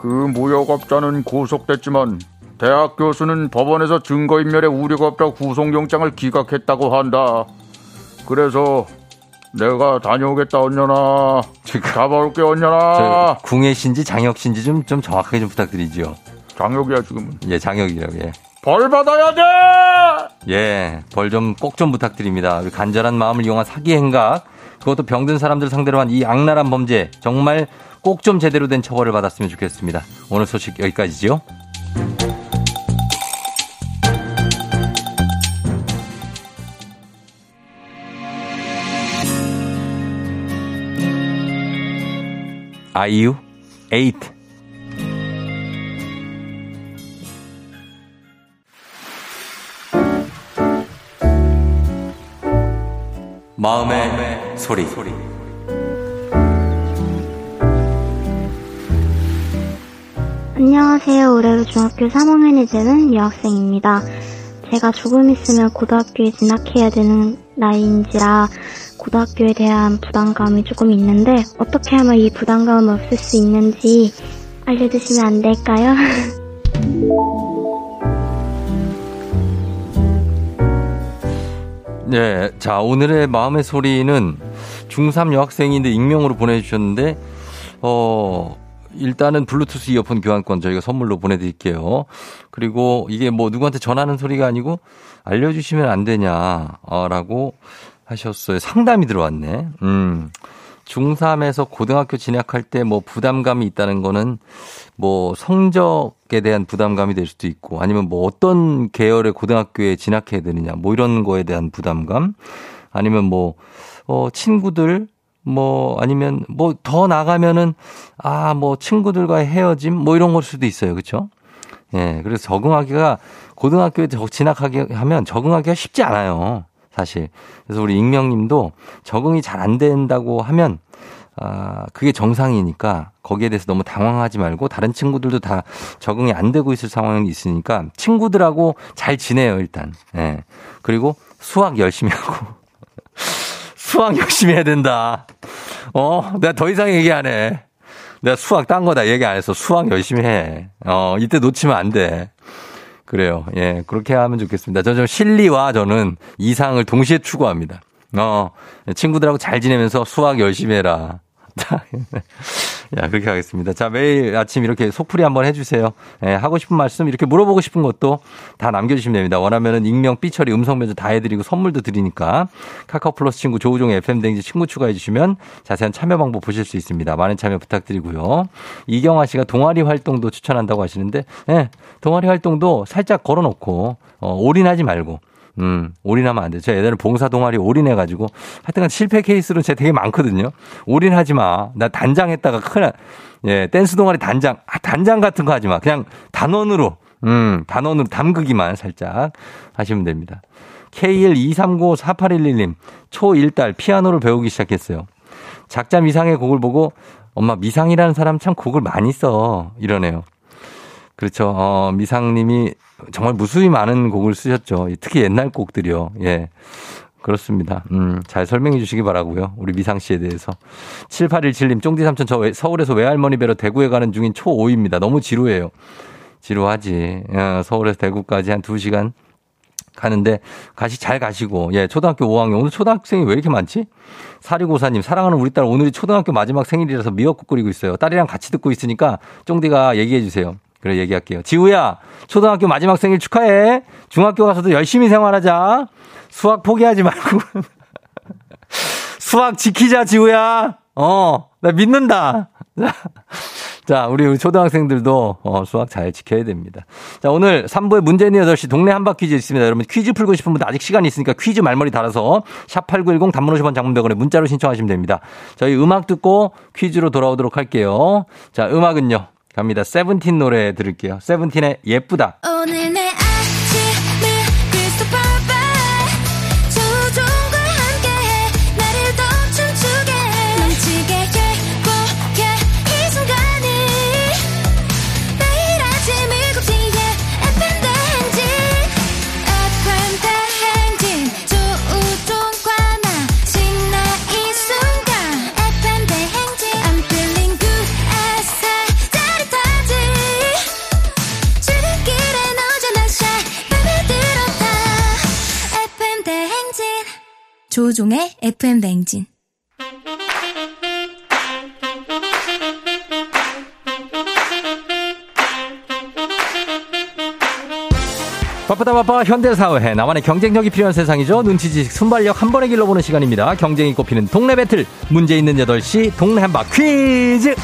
그 무역업자는 구속됐지만 대학 교수는 법원에서 증거인멸에 우려가 없다고 구속영장을 기각했다고 한다. 그래서 내가 다녀오겠다, 언년아. 잡아올게, 언년아. 궁예신지 장혁신지 좀, 좀 정확하게 좀 부탁드리죠. 장혁이야 지금은. 예, 장혁이라고. 예. 벌 받아야 돼. 예, 벌 좀 꼭 좀 부탁드립니다. 간절한 마음을 이용한 사기 행각, 그것도 병든 사람들 상대로 한 이 악랄한 범죄 정말 꼭 좀 제대로 된 처벌을 받았으면 좋겠습니다. 오늘 소식 여기까지죠. 아이유 에이트. 마음의, 마음의 소리. 소리. 안녕하세요. 올해로 중학교 삼 학년이 되는 여학생입니다. 제가 조금 있으면 고등학교에 진학해야 되는 나이인지라 고등학교에 대한 부담감이 조금 있는데 어떻게 하면 이 부담감을 없앨 수 있는지 알려주시면 안 될까요? 네, 자 오늘의 마음의 소리는 중삼 여학생인데 익명으로 보내주셨는데 어 일단은 블루투스 이어폰 교환권 저희가 선물로 보내드릴게요. 그리고 이게 뭐 누구한테 전하는 소리가 아니고 알려주시면 안 되냐라고 하셨어요. 상담이 들어왔네. 음. 중삼에서 고등학교 진학할 때 뭐 부담감이 있다는 거는 뭐 성적에 대한 부담감이 될 수도 있고 아니면 뭐 어떤 계열의 고등학교에 진학해야 되느냐 뭐 이런 거에 대한 부담감 아니면 뭐, 어, 친구들 뭐 아니면 뭐 더 나가면은 아, 뭐 친구들과의 헤어짐 뭐 이런 걸 수도 있어요. 그렇죠? 예. 그래서 적응하기가 고등학교에 진학하게 하면 적응하기가 쉽지 않아요. 사실. 그래서 우리 익명님도 적응이 잘 안 된다고 하면 아, 그게 정상이니까 거기에 대해서 너무 당황하지 말고 다른 친구들도 다 적응이 안 되고 있을 상황이 있으니까 친구들하고 잘 지내요, 일단. 예. 그리고 수학 열심히 하고. 수학 열심히 해야 된다. 어, 내가 더 이상 얘기 안 해. 내가 수학 딴 거다 얘기 안 했어. 수학 열심히 해. 어, 이때 놓치면 안 돼. 그래요. 예, 그렇게 하면 좋겠습니다. 저는 실리와 저는 이상을 동시에 추구합니다. 어, 친구들하고 잘 지내면서 수학 열심히 해라. 야, 그렇게 하겠습니다. 자, 매일 아침 이렇게 속풀이 한번 해주세요. 예, 하고 싶은 말씀, 이렇게 물어보고 싶은 것도 다 남겨주시면 됩니다. 원하면은 익명, 삐처리, 음성 변조 다 해드리고 선물도 드리니까 카카오 플러스 친구 조우종 에프엠 댕지 친구 추가해주시면 자세한 참여 방법 보실 수 있습니다. 많은 참여 부탁드리고요. 이경아 씨가 동아리 활동도 추천한다고 하시는데, 예, 동아리 활동도 살짝 걸어놓고 어, 올인하지 말고. 음, 올인하면 안 돼. 제가 예전에 봉사 동아리 올인해가지고 하여튼간 실패 케이스로 제가 되게 많거든요. 올인하지 마. 나 단장 했다가 큰일. 예, 댄스 동아리 단장. 아, 단장 같은 거 하지 마. 그냥 단원으로, 음, 단원으로 담그기만 살짝 하시면 됩니다. 케이 일 이삼구 사팔일일님 초일 달 피아노를 배우기 시작했어요. 작자 미상의 곡을 보고 엄마 미상이라는 사람 참 곡을 많이 써 이러네요. 그렇죠. 어, 미상님이 정말 무수히 많은 곡을 쓰셨죠. 특히 옛날 곡들이요. 예. 그렇습니다. 음, 잘 설명해 주시기 바라고요. 우리 미상 씨에 대해서. 칠팔일칠님 쫑디 삼촌 저 서울에서 외할머니 뵈러 대구에 가는 중인 초오입니다. 너무 지루해요. 지루하지. 예, 서울에서 대구까지 한 두 시간 가는데 가시 잘 가시고. 예, 초등학교 오 학년. 오늘 초등학생이 왜 이렇게 많지? 사리고사님 사랑하는 우리 딸 오늘이 초등학교 마지막 생일이라서 미역국 끓이고 있어요. 딸이랑 같이 듣고 있으니까 쫑디가 얘기해 주세요. 그래 얘기할게요. 지우야 초등학교 마지막 생일 축하해. 중학교 가서도 열심히 생활하자. 수학 포기하지 말고 수학 지키자 지우야. 어, 나 믿는다. 자, 우리 초등학생들도 어, 수학 잘 지켜야 됩니다. 자, 오늘 삼 부에 문재인 여덟 시 동네 한바퀴 퀴즈 있습니다. 여러분 퀴즈 풀고 싶은 분들 아직 시간이 있으니까 퀴즈 말머리 달아서 샵팔구일공 단문 오십 원 장문 백 원에 문자로 신청하시면 됩니다. 저희 음악 듣고 퀴즈로 돌아오도록 할게요. 자, 음악은요. 갑니다. 세븐틴 노래 들을게요. 세븐틴의 예쁘다. 오늘 내 아침을 그래서 봐봐 조종과 함께해 나를 더 춤추게 넘치게 행복해 이 순간이 매일 아침 일곱 시에 에프엠 대행진 에프엠 대행진 조우종과 나 신나 이 순간 에프엠 대행진 I'm feeling good as 조우종의 에프엠 뱅진. 바쁘다 바빠 현대사회 나만의 경쟁력이 필요한 세상이죠. 눈치 지식 순발력 한 번의 길로 보는 시간입니다. 경쟁이 꼽히는 동네 배틀 문제 있는 여덟 시 동네 한바퀴 퀴즈.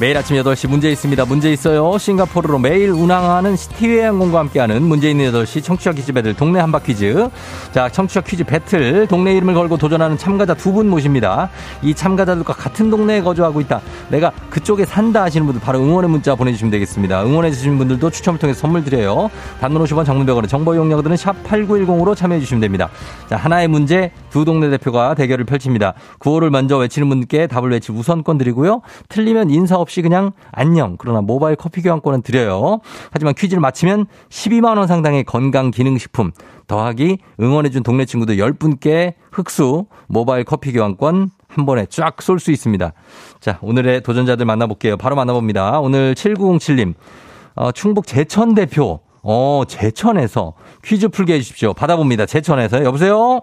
매일 아침 여덟 시 문제 있습니다. 문제 있어요. 싱가포르로 매일 운항하는 시티웨이 항공과 함께하는 문제 있는 여덟 시 청취자 퀴즈 배틀 동네 한바퀴 퀴즈. 자, 청취자 퀴즈 배틀 동네 이름을 걸고 도전하는 참가자 두 분 모십니다. 이 참가자들과 같은 동네에 거주하고 있다. 내가 그쪽에 산다 하시는 분들 바로 응원의 문자 보내주시면 되겠습니다. 응원해 주신 분들도 추첨을 통해서 선물 드려요. 단문 오십 원 장문 백 원의 정보 이용료들은 샵팔구일공으로 참여해 주시면 됩니다. 자, 하나의 문제 두 동네 대표가 대결을 펼칩니다. 구호를 먼저 외치는 분께 답을 외치 우선권 드리고요. 틀리면 인사 없이 그냥 안녕. 그러나 모바일 커피 교환권은 드려요. 하지만 퀴즈를 마치면 십이만 원 상당의 건강기능식품 더하기 응원해준 동네 친구들 열 분께 흑수 모바일 커피 교환권 한 번에 쫙 쏠 수 있습니다. 자, 오늘의 도전자들 만나볼게요. 바로 만나봅니다. 오늘 칠구공칠님 어, 충북 제천 대표 어, 제천에서 퀴즈 풀게 해주십시오. 받아봅니다. 제천에서요. 여보세요?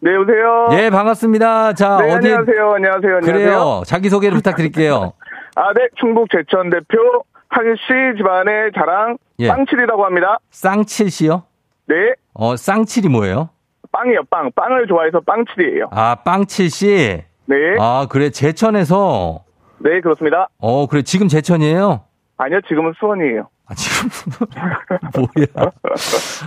네, 여보세요? 예, 반갑습니다. 자, 네, 어디. 안녕하세요. 안녕하세요. 그래요. 안녕하세요. 자기소개를 부탁드릴게요. 아, 네. 충북 제천 대표 한일씨 집안의 자랑, 예. 쌍칠이라고 합니다. 쌍칠씨요? 네. 어, 쌍칠이 뭐예요? 빵이요, 빵. 빵을 좋아해서 빵칠이에요. 아, 빵칠씨? 네. 아, 그래. 제천에서? 네, 그렇습니다. 어, 그래. 지금 제천이에요? 아니요, 지금은 수원이에요. 아, 지금 뭐야?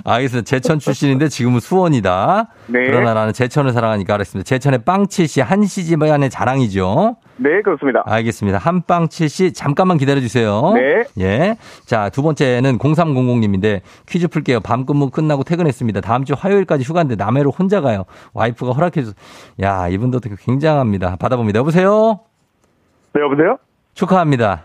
알겠습니다. 제천 출신인데 지금은 수원이다. 네. 그러나 나는 제천을 사랑하니까 알겠습니다. 제천의 빵칠씨 한씨 집안의 자랑이죠. 네, 그렇습니다. 알겠습니다. 한빵칠씨 잠깐만 기다려주세요. 네. 예. 자, 두 번째는 공삼공공님인데 퀴즈 풀게요. 밤 근무 끝나고 퇴근했습니다. 다음 주 화요일까지 휴가인데 남해로 혼자 가요. 와이프가 허락해줘서. 야, 이분도 되게 굉장합니다. 받아봅니다. 여보세요? 네, 여보세요? 축하합니다.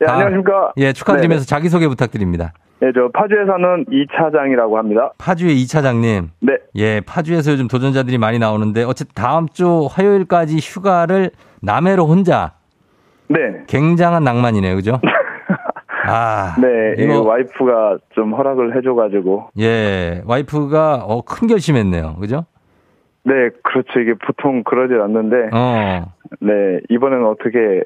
네, 아, 안녕하십니까. 예, 축하드리면서 네네. 자기소개 부탁드립니다. 네, 저 파주에 사는 이 차장이라고 합니다. 파주의 이 차장님. 네. 예, 파주에서 요즘 도전자들이 많이 나오는데 어쨌든 다음 주 화요일까지 휴가를 남해로 혼자. 네. 굉장한 낭만이네요. 그죠? 아. 네, 이거 와이프가 좀 허락을 해줘가지고. 예, 와이프가 어, 큰 결심했네요. 그죠? 네, 그렇죠. 이게 보통 그러질 않는데. 어. 네, 이번에는 어떻게.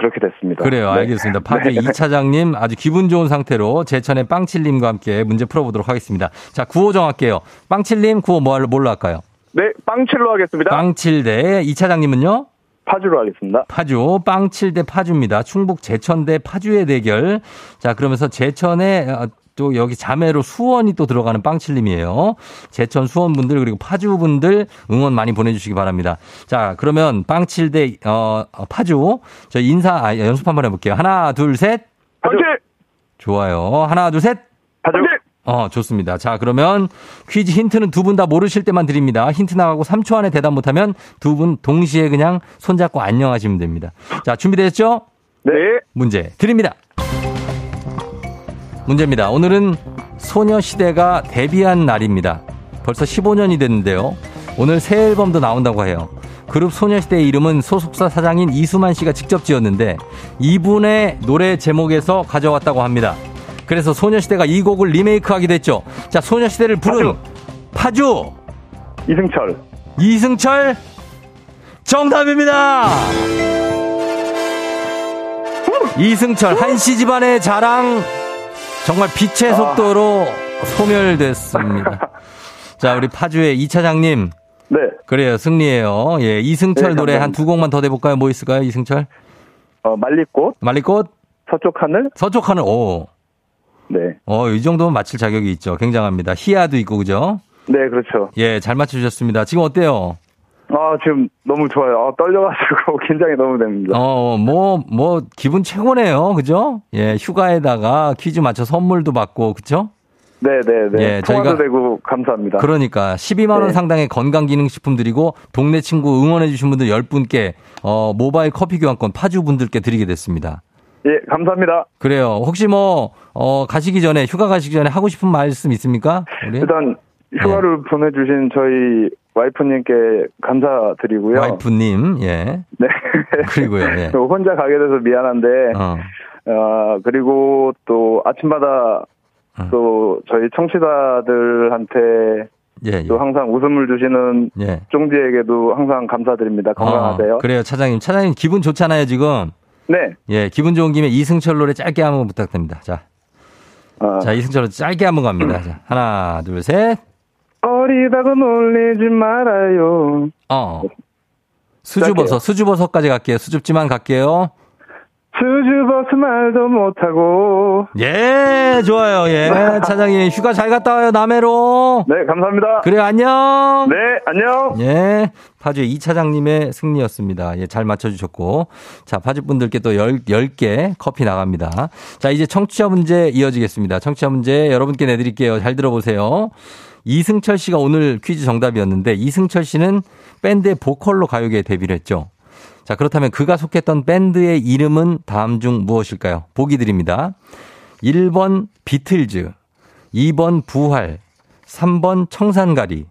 그렇게 됐습니다. 그래요. 네. 알겠습니다. 파주 네. 이 차장님 아주 기분 좋은 상태로 제천의 빵칠님과 함께 문제 풀어보도록 하겠습니다. 자, 구호 정할게요. 빵칠님 구호 뭘로 할까요? 네. 빵칠로 하겠습니다. 빵칠 대 이 차장님은요? 파주로 하겠습니다. 파주. 빵칠 대 파주입니다. 충북 제천 대 파주의 대결. 자, 그러면서 제천의 또 여기 자매로 수원이 또 들어가는 빵칠님이에요. 제천 수원분들 그리고 파주분들 응원 많이 보내주시기 바랍니다. 자, 그러면 빵칠 대 어, 파주 저 인사 아, 연습 한번 해볼게요. 하나 둘 셋. 파주. 좋아요. 하나 둘 셋. 파주. 어, 좋습니다. 자, 그러면 퀴즈 힌트는 두 분 다 모르실 때만 드립니다. 힌트 나가고 삼 초 안에 대답 못하면 두 분 동시에 그냥 손잡고 안녕하시면 됩니다. 자, 준비되셨죠? 네. 문제 드립니다. 문제입니다. 오늘은 소녀시대가 데뷔한 날입니다. 벌써 십오 년이 됐는데요. 오늘 새 앨범도 나온다고 해요. 그룹 소녀시대의 이름은 소속사 사장인 이수만 씨가 직접 지었는데 이분의 노래 제목에서 가져왔다고 합니다. 그래서 소녀시대가 이 곡을 리메이크하게 됐죠. 자, 소녀시대를 부른 파주! 파주. 이승철. 이승철 정답입니다. 이승철 한씨 집안의 자랑 정말 빛의 속도로 아. 소멸됐습니다. 자, 우리 파주의 이 차장님. 네. 그래요, 승리예요. 예, 이승철 네, 노래 한 두 곡만 더 대볼까요? 뭐 있을까요, 이승철? 어, 말리꽃. 말리꽃. 서쪽 하늘. 서쪽 하늘. 오. 네. 어, 이 정도면 맞힐 자격이 있죠. 굉장합니다. 희야도 있고 그죠? 네, 그렇죠. 예, 잘 맞춰주셨습니다. 지금 어때요? 아, 지금 너무 좋아요. 아, 떨려가지고 긴장이 너무 됩니다. 어, 뭐, 뭐, 기분 최고네요. 그죠? 예, 휴가에다가 퀴즈 맞춰 선물도 받고, 그죠? 네네네. 예, 저희가. 되고 감사합니다. 그러니까, 십이만 원 네. 상당의 건강기능식품 드리고, 동네 친구 응원해주신 분들 열 분께, 어, 모바일 커피 교환권 파주 분들께 드리게 됐습니다. 예, 감사합니다. 그래요. 혹시 뭐, 어, 가시기 전에, 휴가 가시기 전에 하고 싶은 말씀 있습니까? 우리? 일단, 휴가를 예. 보내주신 저희 와이프님께 감사드리고요. 와이프님, 예. 네. 그리고요, 예. 혼자 가게 돼서 미안한데, 어, 어 그리고 또 아침마다 어. 또 저희 청취자들한테 예, 예. 또 항상 웃음을 주시는 예. 쫑지에게도 항상 감사드립니다. 건강하세요. 어, 그래요, 차장님. 차장님 기분 좋잖아요, 지금. 네. 예, 기분 좋은 김에 이승철 노래 짧게 한번 부탁드립니다. 자. 어. 자, 이승철은 짧게 한번 갑니다. 자, 하나, 둘, 셋. 어리다고 놀리지 말아요. 어. 수줍어서, 수줍어서까지 갈게요. 수줍지만 갈게요. 수줍어서 말도 못하고. 예, 좋아요. 예, 차장님. 휴가 잘 갔다 와요, 남해로. 네, 감사합니다. 그래요, 안녕. 네, 안녕. 예, 파주 이 차장님의 승리였습니다. 예, 잘 맞춰주셨고. 자, 파주 분들께 또 열, 열 개 커피 나갑니다. 자, 이제 청취자 문제 이어지겠습니다. 청취자 문제 여러분께 내드릴게요. 잘 들어보세요. 이승철 씨가 오늘 퀴즈 정답이었는데, 이승철 씨는 밴드의 보컬로 가요계에 데뷔를 했죠. 자, 그렇다면 그가 속했던 밴드의 이름은 다음 중 무엇일까요? 보기 드립니다. 일 번 비틀즈, 이 번 부활, 삼 번 청산가리.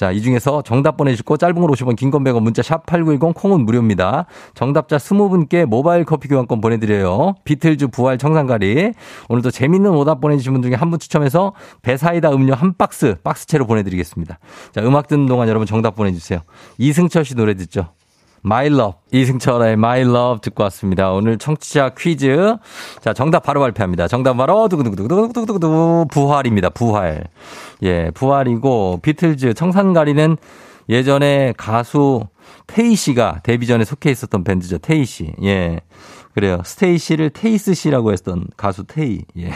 자, 이 중에서 정답 보내주시고 짧은 걸 오십 원, 긴 건 백 원, 문자 샵 팔구일공, 콩은 무료입니다. 정답자 스무 분께 모바일 커피 교환권 보내드려요. 비틀즈 부활 청산가리. 오늘도 재밌는 오답 보내주신 분 중에 한 분 추첨해서 배사이다 음료 한 박스, 박스채로 보내드리겠습니다. 자, 음악 듣는 동안 여러분 정답 보내주세요. 이승철 씨 노래 듣죠. My Love, 이승철의 My Love 듣고 왔습니다. 오늘 청취자 퀴즈. 자, 정답 바로 발표합니다. 정답 바로 두구두구두구두구두구두구 부활입니다. 부활. 예, 부활이고 비틀즈 청산가리는 예전에 가수 테이 씨가 데뷔 전에 속해 있었던 밴드죠. 테이 씨. 예. 그래요. 스테이시를 테이스 씨라고 했던 가수 테이. 예.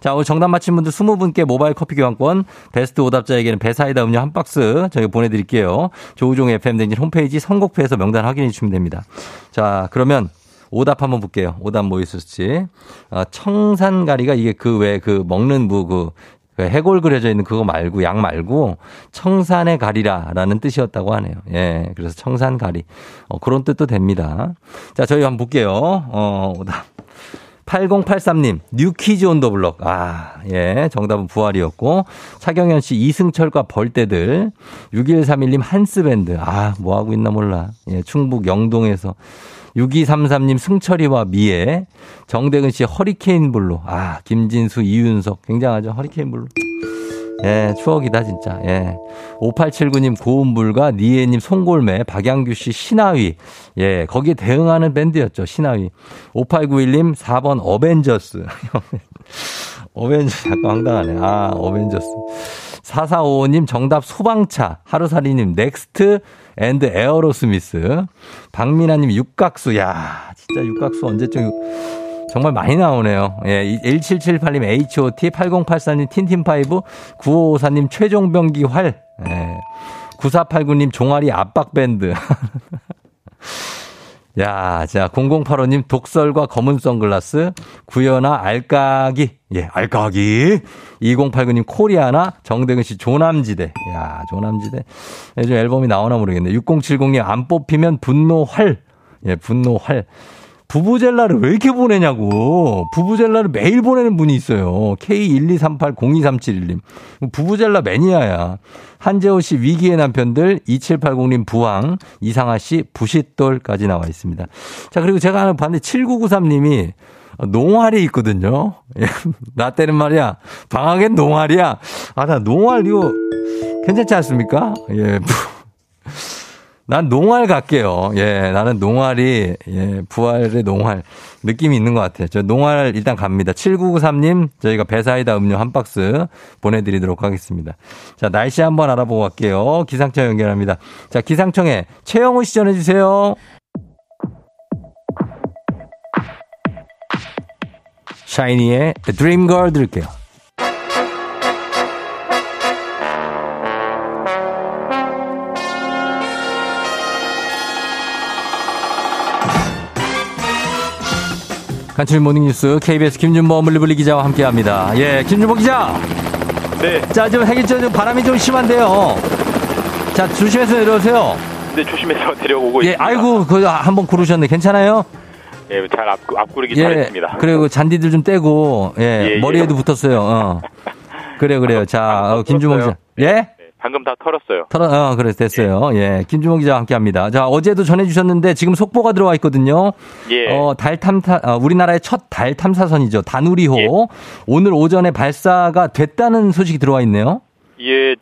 자, 오늘 정답 맞힌 분들 스무 분께 모바일 커피 교환권, 베스트 오답자에게는 배사이다 음료 한 박스 저희가 보내드릴게요. 조우종 에프엠 댕진 홈페이지 선곡표에서 명단 확인해 주시면 됩니다. 자, 그러면 오답 한번 볼게요. 오답 뭐 있을지. 아, 청산가리가 이게 그 왜 그 먹는 무 그 해골 그려져 있는 그거 말고 양 말고 청산의 가리라라는 뜻이었다고 하네요. 예, 그래서 청산가리 어, 그런 뜻도 됩니다. 자, 저희 한번 볼게요. 어, 오답 팔공팔삼 님 뉴키즈 온 더 블럭. 아, 예, 정답은 부활이었고 차경현 씨 이승철과 벌떼들. 육일삼일 님 한스밴드. 아, 뭐 하고 있나 몰라. 예, 충북 영동에서. 육이삼삼 님 승철이와 미애. 정대근 씨 허리케인 블루. 아, 김진수, 이윤석. 굉장하죠. 허리케인 블루. 예, 추억이다, 진짜. 예. 오팔칠구 님 고운불과 니에님 송골매. 박양규 씨 신하위. 예, 거기에 대응하는 밴드였죠. 신하위. 오팔구일 님 사 번 어벤져스. 어벤져스. 약간 황당하네. 아, 어벤져스. 사사오오 님 정답 소방차. 하루살이님 넥스트 앤드 에어로스미스. 박민아님 육각수. 야, 진짜 육각수 언제쯤 정말 많이 나오네요. 예, 일칠칠팔 님 에이치오티, 팔공팔사 님 틴틴파이브, 구오오사 님 최종병기 활. 예, 구사팔구 님 종아리 압박밴드. 야, 자, 공공팔오 님 독설과 검은 선글라스, 구연아 알까기, 예, 알까기. 이공팔구 님 코리아나, 정대근 씨 조남지대. 야, 조남지대. 요즘 앨범이 나오나 모르겠네. 육공칠공 님 안 뽑히면 분노활, 예, 분노활. 부부젤라를 왜 이렇게 보내냐고. 부부젤라를 매일 보내는 분이 있어요. 케이 일이삼팔 공이삼칠일 님. 부부젤라 매니아야. 한재호 씨 위기의 남편들, 이칠팔공 님 부항, 이상하 씨 부싯돌까지 나와 있습니다. 자, 그리고 제가 하나 봤는데 칠구구삼 님이 농활이 있거든요. 나 때는 말이야. 방학엔 농활이야. 아, 나 농활 이거 괜찮지 않습니까? 예. 난 농활 갈게요. 예, 나는 농활이, 예, 부활의 농활. 느낌이 있는 것 같아요. 저 농활 일단 갑니다. 칠구구삼 님, 저희가 배사이다 음료 한 박스 보내드리도록 하겠습니다. 자, 날씨 한번 알아보고 갈게요. 기상청 연결합니다. 자, 기상청에 최영우 씨 전해주세요. 샤이니의 드림걸 들을게요. 간추린 모닝뉴스 케이비에스 김준범 물리불리 기자와 함께합니다. 예, 김준범 기자. 네. 자, 지금 해기 좀 바람이 좀 심한데요. 자, 조심해서 내려오세요. 네, 조심해서 내려오고 있습니다. 예, 아이고, 그 한번 구르셨네. 괜찮아요? 예, 잘 앞 앞구르기 예, 잘했습니다. 그리고 잔디들 좀 떼고, 예, 예, 머리에도 예. 붙었어요. 어. 그래요, 그래요. 자, 어, 김준범 기자. 네. 예? 방금 다 털었어요. 털어, 어, 그래, 됐어요. 예. 예. 김주목 기자와 함께 합니다. 자, 어제도 전해주셨는데 지금 속보가 들어와 있거든요. 예. 어, 달 탐사, 어, 우리나라의 첫 달 탐사선이죠. 다누리호. 예. 오늘 오전에 발사가 됐다는 소식이 들어와 있네요. 예,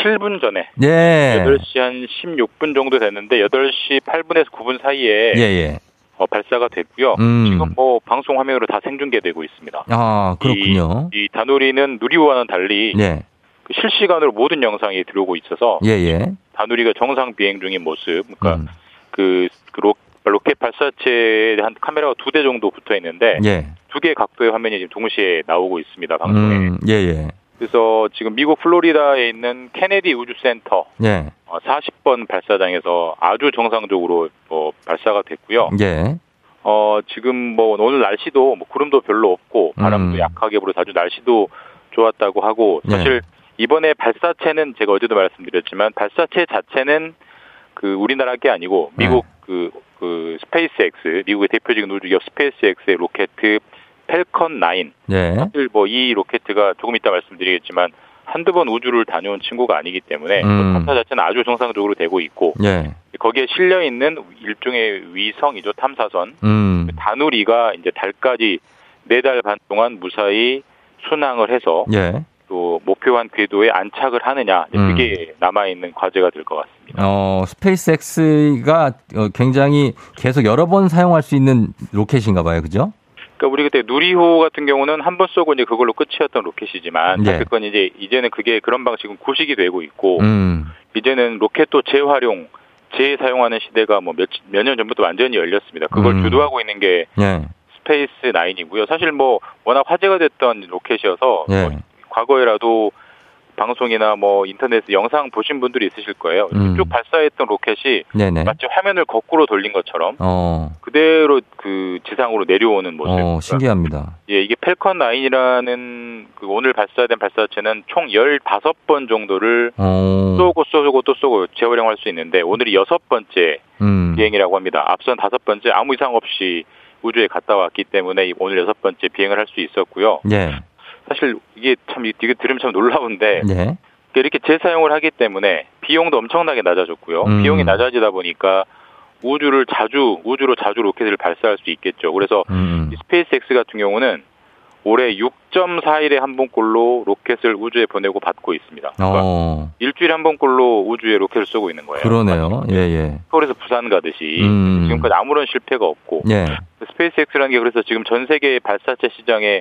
칠 분 전에. 예. 여덟 시 한 십육 분 정도 됐는데 여덟 시 팔 분에서 구 분 사이에. 예예. 어, 발사가 됐고요. 음. 지금 뭐 방송 화면으로 다 생중계되고 있습니다. 아, 그렇군요. 이, 이 다누리는 누리호와는 달리. 예. 그 실시간으로 모든 영상이 들어오고 있어서 예예. 다누리가 정상 비행 중인 모습, 그러니까 음. 그, 그 로, 로켓 발사체에 한 카메라가 두 대 정도 붙어 있는데 예. 두 개의 각도의 화면이 지금 동시에 나오고 있습니다 방송에. 음, 예예. 그래서 지금 미국 플로리다에 있는 케네디 우주센터 예. 어, 사십 번 발사장에서 아주 정상적으로 어, 발사가 됐고요. 예. 어 지금 뭐 오늘 날씨도 뭐 구름도 별로 없고 바람도 음. 약하게 불어서 아주 날씨도 좋았다고 하고 사실. 예. 이번에 발사체는 제가 어제도 말씀드렸지만 발사체 자체는 그 우리나라 게 아니고 미국 네. 그, 그 스페이스엑스 미국의 대표적인 우주기업 스페이스엑스의 로켓 펠컨 나인. 네. 사실 뭐 이 로켓가 조금 이따 말씀드리겠지만 한두 번 우주를 다녀온 친구가 아니기 때문에 음. 탐사 자체는 아주 정상적으로 되고 있고 예. 거기에 실려 있는 일종의 위성이죠, 탐사선. 음. 다누리가 이제 달까지 네 달 반 동안 무사히 순항을 해서 예. 또 목표한 궤도에 안착을 하느냐 그게 음. 남아 있는 과제가 될 것 같습니다. 어, 스페이스엑스가 굉장히 계속 여러 번 사용할 수 있는 로켓인가 봐요, 그죠? 그러니까 우리 그때 누리호 같은 경우는 한 번 쏘고 이제 그걸로 끝이었던 로켓이지만 네. 그건 이제 이제는 그게 그런 방식은 구식이 되고 있고 음. 이제는 로켓도 재활용, 재사용하는 시대가 뭐 몇 몇 년 전부터 완전히 열렸습니다. 그걸 음. 주도하고 있는 게 네. 스페이스 나인이고요. 사실 뭐 워낙 화제가 됐던 로켓이어서 네. 뭐 과거에라도 방송이나 뭐 인터넷 영상 보신 분들이 있으실 거예요. 음. 쭉 발사했던 로켓이 네네. 마치 화면을 거꾸로 돌린 것처럼 어. 그대로 그 지상으로 내려오는 모습. 어, 신기합니다. 예, 이게 펠컨 나인이라는 그 오늘 발사된 발사체는 총 열다섯 번 정도를 어. 쏘고 쏘고 또 쏘고 재활용할 수 있는데 오늘이 여섯 번째 음. 비행이라고 합니다. 앞선 다섯 번째 아무 이상 없이 우주에 갔다 왔기 때문에 오늘 여섯 번째 비행을 할 수 있었고요. 네. 사실 이게 참 이거 들으면 참 놀라운데 네. 이렇게 재사용을 하기 때문에 비용도 엄청나게 낮아졌고요. 음. 비용이 낮아지다 보니까 우주를 자주 우주로 자주 로켓을 발사할 수 있겠죠. 그래서 음. 스페이스X 같은 경우는 올해 육 점 사 일에 한 번꼴로 로켓을 우주에 보내고 받고 있습니다. 그러니까 일주일에 한 번꼴로 우주에 로켓을 쏘고 있는 거예요. 그러네요. 예예. 서울에서 부산 가듯이 음. 지금까지 아무런 실패가 없고 예. 스페이스X라는 게 그래서 지금 전 세계 발사체 시장에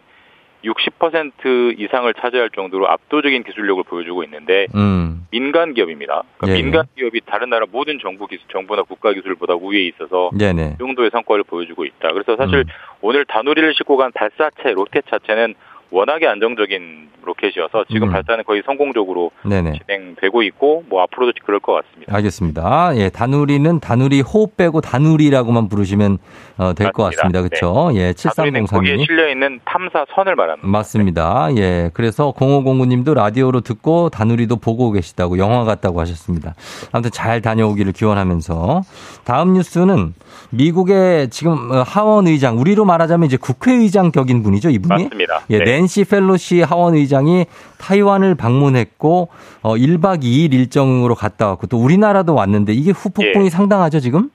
육십 퍼센트 이상을 차지할 정도로 압도적인 기술력을 보여주고 있는데 음. 민간 기업입니다. 그러니까 예. 민간 기업이 다른 나라 모든 정부 기술, 정부나 국가 기술보다 우위에 있어서 네네. 그 정도의 성과를 보여주고 있다. 그래서 사실 음. 오늘 다누리를 싣고 간 발사체 로켓 자체는 워낙에 안정적인 로켓이어서 지금 음. 발사는 거의 성공적으로 네네. 진행되고 있고 뭐 앞으로도 그럴 것 같습니다. 알겠습니다. 예, 다누리는 다누리 호흡 빼고 다누리라고만 부르시면 어, 될 것 같습니다. 그렇죠? 네. 예, 칠삼공삼 님. 거기에 실려 있는 탐사선을 말합니다. 맞습니다. 네. 예, 그래서 공오공구 님도 라디오로 듣고 다누리도 보고 계시다고 영화 같다고 하셨습니다. 아무튼 잘 다녀오기를 기원하면서 다음 뉴스는 미국의 지금 하원 의장, 우리로 말하자면 이제 국회의장 격인 분이죠, 이분이? 맞습니다. 예, 네. 낸시 펠로시 하원 의장이 타이완을 방문했고 어, 일 박 이 일 일정으로 갔다 왔고 또 우리나라도 왔는데 이게 후폭풍이 예. 상당하죠 지금?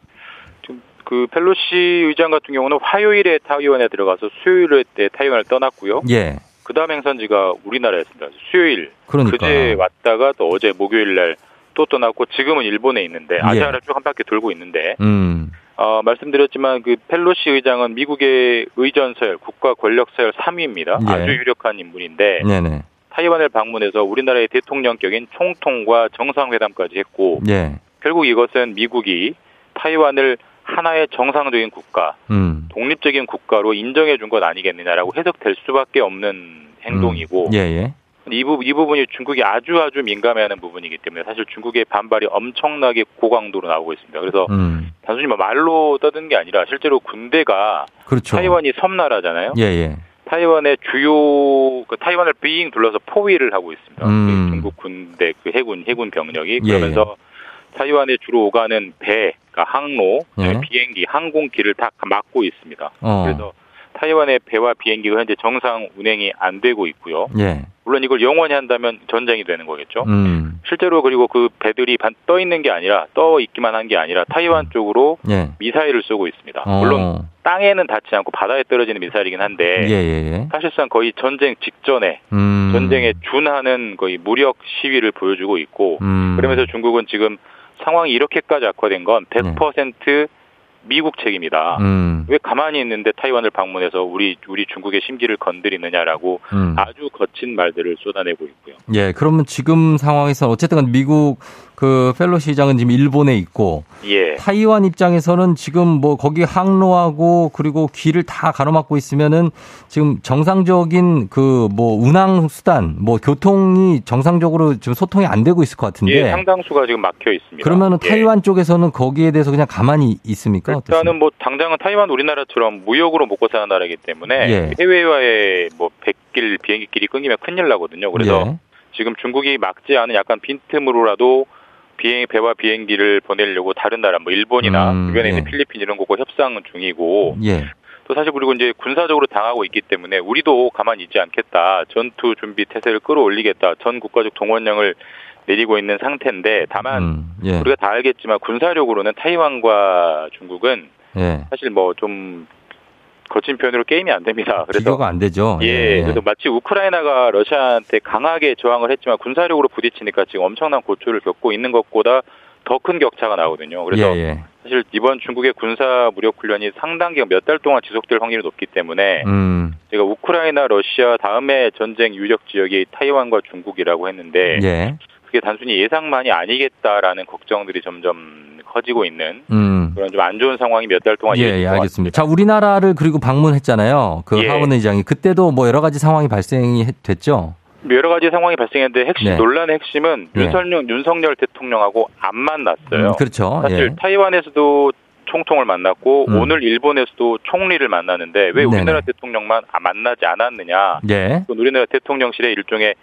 그 펠로시 의장 같은 경우는 화요일에 타이완에 들어가서 수요일에 타이완을 떠났고요. 예. 그 다음 행선지가 우리나라였습니다. 수요일. 그러니까. 그제 왔다가 또 어제 목요일 날 또 떠났고 지금은 일본에 있는데 아시아를 쭉 한 바퀴 돌고 있는데 음. 어, 말씀드렸지만 그 펠로시 의장은 미국의 의전서열, 국가 권력서열 삼 위입니다. 예. 아주 유력한 인물인데 네네. 타이완을 방문해서 우리나라의 대통령격인 총통과 정상회담까지 했고 예. 결국 이것은 미국이 타이완을 하나의 정상적인 국가, 음. 독립적인 국가로 인정해 준 것 아니겠느냐라고 해석될 수밖에 없는 행동이고 음. 이, 부, 이 부분이 중국이 아주 아주 민감해하는 부분이기 때문에 사실 중국의 반발이 엄청나게 고강도로 나오고 있습니다. 그래서 음. 단순히 말로 떠드는 게 아니라 실제로 군대가 그렇죠. 타이완이 섬나라잖아요. 예예. 타이완의 주요 그 타이완을 빙 둘러서 포위를 하고 있습니다. 음. 그 중국 군대 그 해군 해군 병력이 그러면서 예예. 타이완에 주로 오가는 배, 그러니까 항로, 예. 비행기, 항공기를 다 막고 있습니다. 어. 그래서 타이완의 배와 비행기가 현재 정상 운행이 안 되고 있고요. 예. 물론 이걸 영원히 한다면 전쟁이 되는 거겠죠. 음. 실제로 그리고 그 배들이 떠 있는 게 아니라 떠 있기만 한 게 아니라 타이완 쪽으로 예. 미사일을 쏘고 있습니다. 어. 물론 땅에는 닿지 않고 바다에 떨어지는 미사일이긴 한데 예예예. 사실상 거의 전쟁 직전에 음. 전쟁에 준하는 거의 무력 시위를 보여주고 있고 음. 그러면서 중국은 지금 상황이 이렇게까지 악화된 건 백 퍼센트 예. 미국 책임이다. 음. 왜 가만히 있는데 타이완을 방문해서 우리 우리 중국의 심기를 건드리느냐라고 음. 아주 거친 말들을 쏟아내고 있고요. 예, 그러면 지금 상황에서 어쨌든 미국 그 펠로시 의장은 지금 일본에 있고 예. 타이완 입장에서는 지금 뭐 거기 항로하고 그리고 길을 다 가로막고 있으면은 지금 정상적인 그 뭐 운항 수단 뭐 교통이 정상적으로 지금 소통이 안 되고 있을 것 같은데 예, 상당수가 지금 막혀 있습니다. 그러면은 예. 타이완 쪽에서는 거기에 대해서 그냥 가만히 있습니까? 일단은 뭐 당장은 타이완 우리나라처럼 무역으로 먹고 사는 나라이기 때문에 예. 해외와의 뭐 백길 비행기길이 끊기면 큰일 나거든요. 그래서 예. 지금 중국이 막지 않은 약간 빈틈으로라도 비행 배와 비행기를 보내려고 다른 나라 뭐 일본이나 음, 주변에 예. 있는 필리핀 이런 곳과 협상 중이고 예. 또 사실 그리고 이제 군사적으로 당하고 있기 때문에 우리도 가만히 있지 않겠다. 전투 준비 태세를 끌어올리겠다. 전 국가적 동원령을 내리고 있는 상태인데 다만 음, 예. 우리가 다 알겠지만 군사력으로는 타이완과 중국은 예. 사실 뭐 좀 거친 표현으로 게임이 안 됩니다. 그래서 비교가 안 되죠. 예, 예. 그래서 마치 우크라이나가 러시아한테 강하게 저항을 했지만 군사력으로 부딪히니까 지금 엄청난 고초를 겪고 있는 것보다 더 큰 격차가 나거든요. 그래서 예, 예. 사실 이번 중국의 군사 무력 훈련이 상당 기간 몇 달 동안 지속될 확률이 높기 때문에 음. 제가 우크라이나 러시아 다음에 전쟁 유력 지역이 타이완과 중국이라고 했는데 예. 그게 단순히 예상만이 아니겠다라는 걱정들이 점점 커지고 있는 음. 그런 좀 안 좋은 상황이 몇 달 동안 예, 예 알겠습니다. 자, 우리나라를 그리고 방문했잖아요. 그 예. 하원 의장이 그때도 뭐 여러 가지 상황이 발생이 됐죠. 여러 가지 상황이 발생했는데 핵심 네. 논란의 핵심은 네. 윤석열, 윤석열 대통령하고 안 만났어요. 음, 그렇죠. 사실 예. 타이완에서도 총통을 만났고 음. 오늘 일본에서도 총리를 만났는데 왜 우리나라 네네. 대통령만 만나지 않았느냐. 예. 우리나라 대통령실의 일종의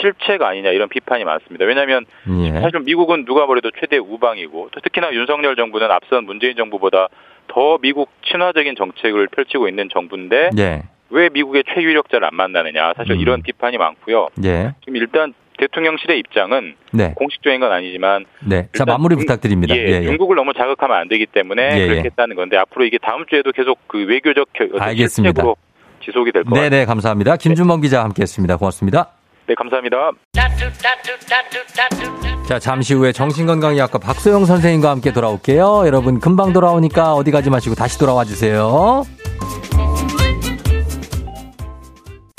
실체가 아니냐 이런 비판이 많습니다. 왜냐하면 예. 사실 미국은 누가 보래도 최대 우방이고 또 특히나 윤석열 정부는 앞선 문재인 정부보다 더 미국 친화적인 정책을 펼치고 있는 정부인데 예. 왜 미국의 최유력자를 안 만나느냐. 사실 음. 이런 비판이 많고요. 예. 지금 일단 대통령실의 입장은 네. 공식적인 건 아니지만 네. 자, 마무리 부탁드립니다. 예, 예, 예. 중국을 너무 자극하면 안 되기 때문에 예, 그렇게 했다는 건데 앞으로 이게 다음 주에도 계속 그 외교적 실책으로 어, 지속이 될 것 같습니다. 네네, 감사합니다. 김준범 네. 기자 함께했습니다. 고맙습니다. 네, 감사합니다. 자, 잠시 후에 정신건강의학과 박소영 선생님과 함께 돌아올게요. 여러분 금방 돌아오니까 어디 가지 마시고 다시 돌아와 주세요.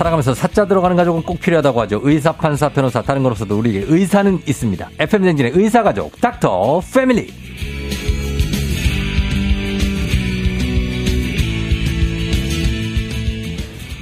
살아가면서 사자 들어가는 가족은 꼭 필요하다고 하죠. 의사, 판사, 변호사, 다른 건 없어도 우리에게 의사는 있습니다. 에프엠 댕진의 의사 가족, 닥터 패밀리.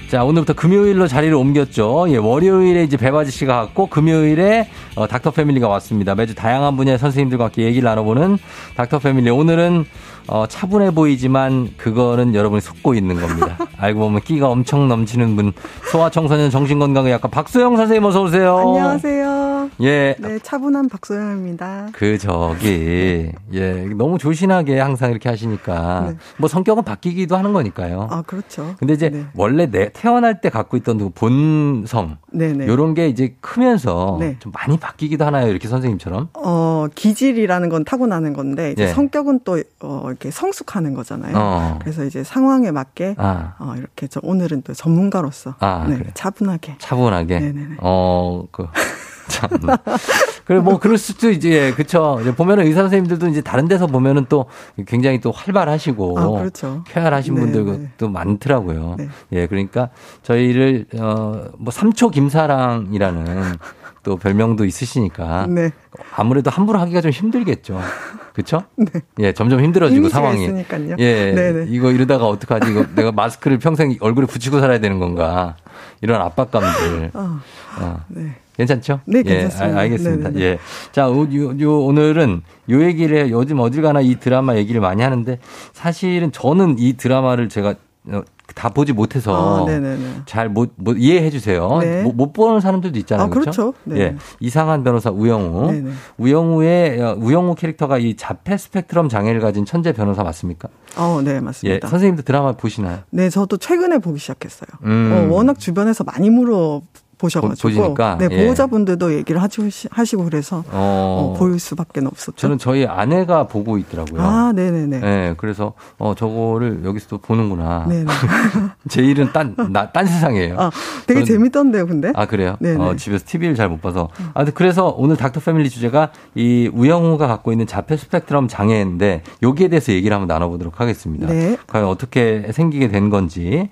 자, 오늘부터 금요일로 자리를 옮겼죠. 예, 월요일에 이제 배바지 씨가 왔고 금요일에 어, 닥터 패밀리가 왔습니다. 매주 다양한 분야의 선생님들과 함께 얘기를 나눠보는 닥터 패밀리. 오늘은 어, 차분해 보이지만 그거는 여러분이 속고 있는 겁니다. 알고 보면 끼가 엄청 넘치는 분 소아청소년 정신건강의학과 박소영 선생님 어서 오세요. 안녕하세요. 예, 네, 차분한 박소영입니다. 그 저기 예, 너무 조신하게 항상 이렇게 하시니까 네. 뭐 성격은 바뀌기도 하는 거니까요. 아 그렇죠. 근데 이제 네. 원래 내 태어날 때 갖고 있던 본성 네네. 이런 게 이제 크면서 네. 좀 많이 바뀌기도 하나요? 이렇게 선생님처럼? 어, 기질이라는 건 타고나는 건데 이제 네. 성격은 또 어, 이렇게 성숙하는 거잖아요. 어. 그래서 이제 상황에 맞게 아. 어, 이렇게 저 오늘은 또 전문가로서 아, 네, 그래. 차분하게 차분하게 네네네. 어, 그 참. 그래, 뭐, 그럴 수도 이제, 예, 그쵸. 이제 보면은 의사 선생님들도 이제 다른 데서 보면은 또 굉장히 또 활발하시고. 아, 그렇죠. 쾌활하신 네, 분들도 네. 많더라고요. 네. 예, 그러니까 저희를, 어, 뭐, 삼초 김사랑이라는 또 별명도 있으시니까. 네. 아무래도 함부로 하기가 좀 힘들겠죠. 그렇죠? 네. 예, 점점 힘들어지고 상황이. 있으니까요. 예, 네네. 이거 이러다가 어떡하지? 이거 내가 마스크를 평생 얼굴에 붙이고 살아야 되는 건가? 이런 압박감들. 어, 어. 네. 괜찮죠? 네, 괜찮습니다. 예, 알겠습니다. 네네네. 예, 자, 요, 요 오늘은 요 얘기를 요즘 어딜가나 이 드라마 얘기를 많이 하는데 사실은 저는 이 드라마를 제가 다 보지 못해서 아, 잘 못, 못 이해해 주세요. 네. 못, 못 보는 사람들도 있잖아요. 아, 그렇죠. 그렇죠? 예, 이상한 변호사 우영우, 네네. 우영우의 우영우 캐릭터가 이 자폐 스펙트럼 장애를 가진 천재 변호사 맞습니까? 어, 네, 맞습니다. 예, 선생님도 드라마 보시나요? 네, 저도 최근에 보기 시작했어요. 음. 어, 워낙 주변에서 많이 물어. 보셔가지고 보시니까? 네, 보호자분들도 예. 얘기를 하시고 그래서 어, 어, 보일 수밖에 없었죠. 저는 저희 아내가 보고 있더라고요. 아, 네네네. 네, 그래서 어, 저거를 여기서도 보는구나. 네네. 제 일은 딴, 나, 딴 세상이에요. 아, 되게 저는, 재밌던데요, 근데? 아, 그래요? 네. 어, 집에서 티비를 잘 못 봐서. 아, 그래서 오늘 닥터 패밀리 주제가 이 우영우가 갖고 있는 자폐 스펙트럼 장애인데 여기에 대해서 얘기를 한번 나눠보도록 하겠습니다. 네. 과연 어떻게 생기게 된 건지.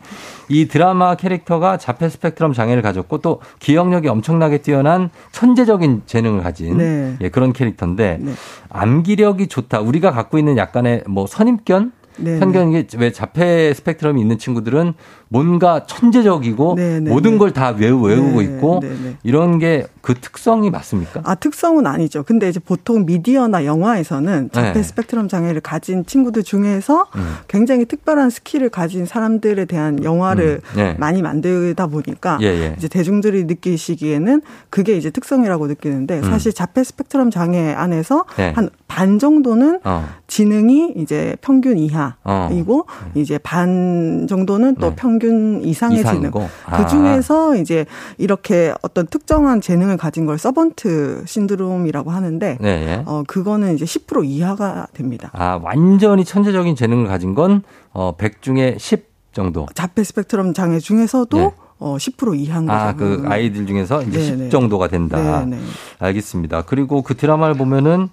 이 드라마 캐릭터가 자폐 스펙트럼 장애를 가졌고 또 기억력이 엄청나게 뛰어난 천재적인 재능을 가진 네. 예, 그런 캐릭터인데 네. 암기력이 좋다. 우리가 갖고 있는 약간의 뭐 선입견 네네. 편견이 왜 자폐 스펙트럼이 있는 친구들은 뭔가 천재적이고 네네. 모든 걸 다 외우고 네네. 있고 네네. 이런 게 그 특성이 맞습니까? 아, 특성은 아니죠. 근데 이제 보통 미디어나 영화에서는 자폐 네. 스펙트럼 장애를 가진 친구들 중에서 음. 굉장히 특별한 스킬을 가진 사람들에 대한 영화를 음. 네. 많이 만들다 보니까 예예. 이제 대중들이 느끼시기에는 그게 이제 특성이라고 느끼는데 사실 자폐 스펙트럼 장애 안에서 네. 한 반 정도는 어. 지능이 이제 평균 이하이고 어. 이제 반 정도는 또 네. 평균 이상의 지능. 아. 그중에서 이제 이렇게 어떤 특정한 재능을 가진 걸 서번트 신드롬이라고 하는데 네. 어, 그거는 이제 십 퍼센트 이하가 됩니다. 아, 완전히 천재적인 재능을 가진 건 어, 백 중에 십 정도. 자폐 스펙트럼 장애 중에서도 네. 어, 십 퍼센트 이하인 거죠. 아, 그 아이들 중에서 이제 네네. 십 정도가 된다. 네네. 알겠습니다. 그리고 그 드라마를 보면은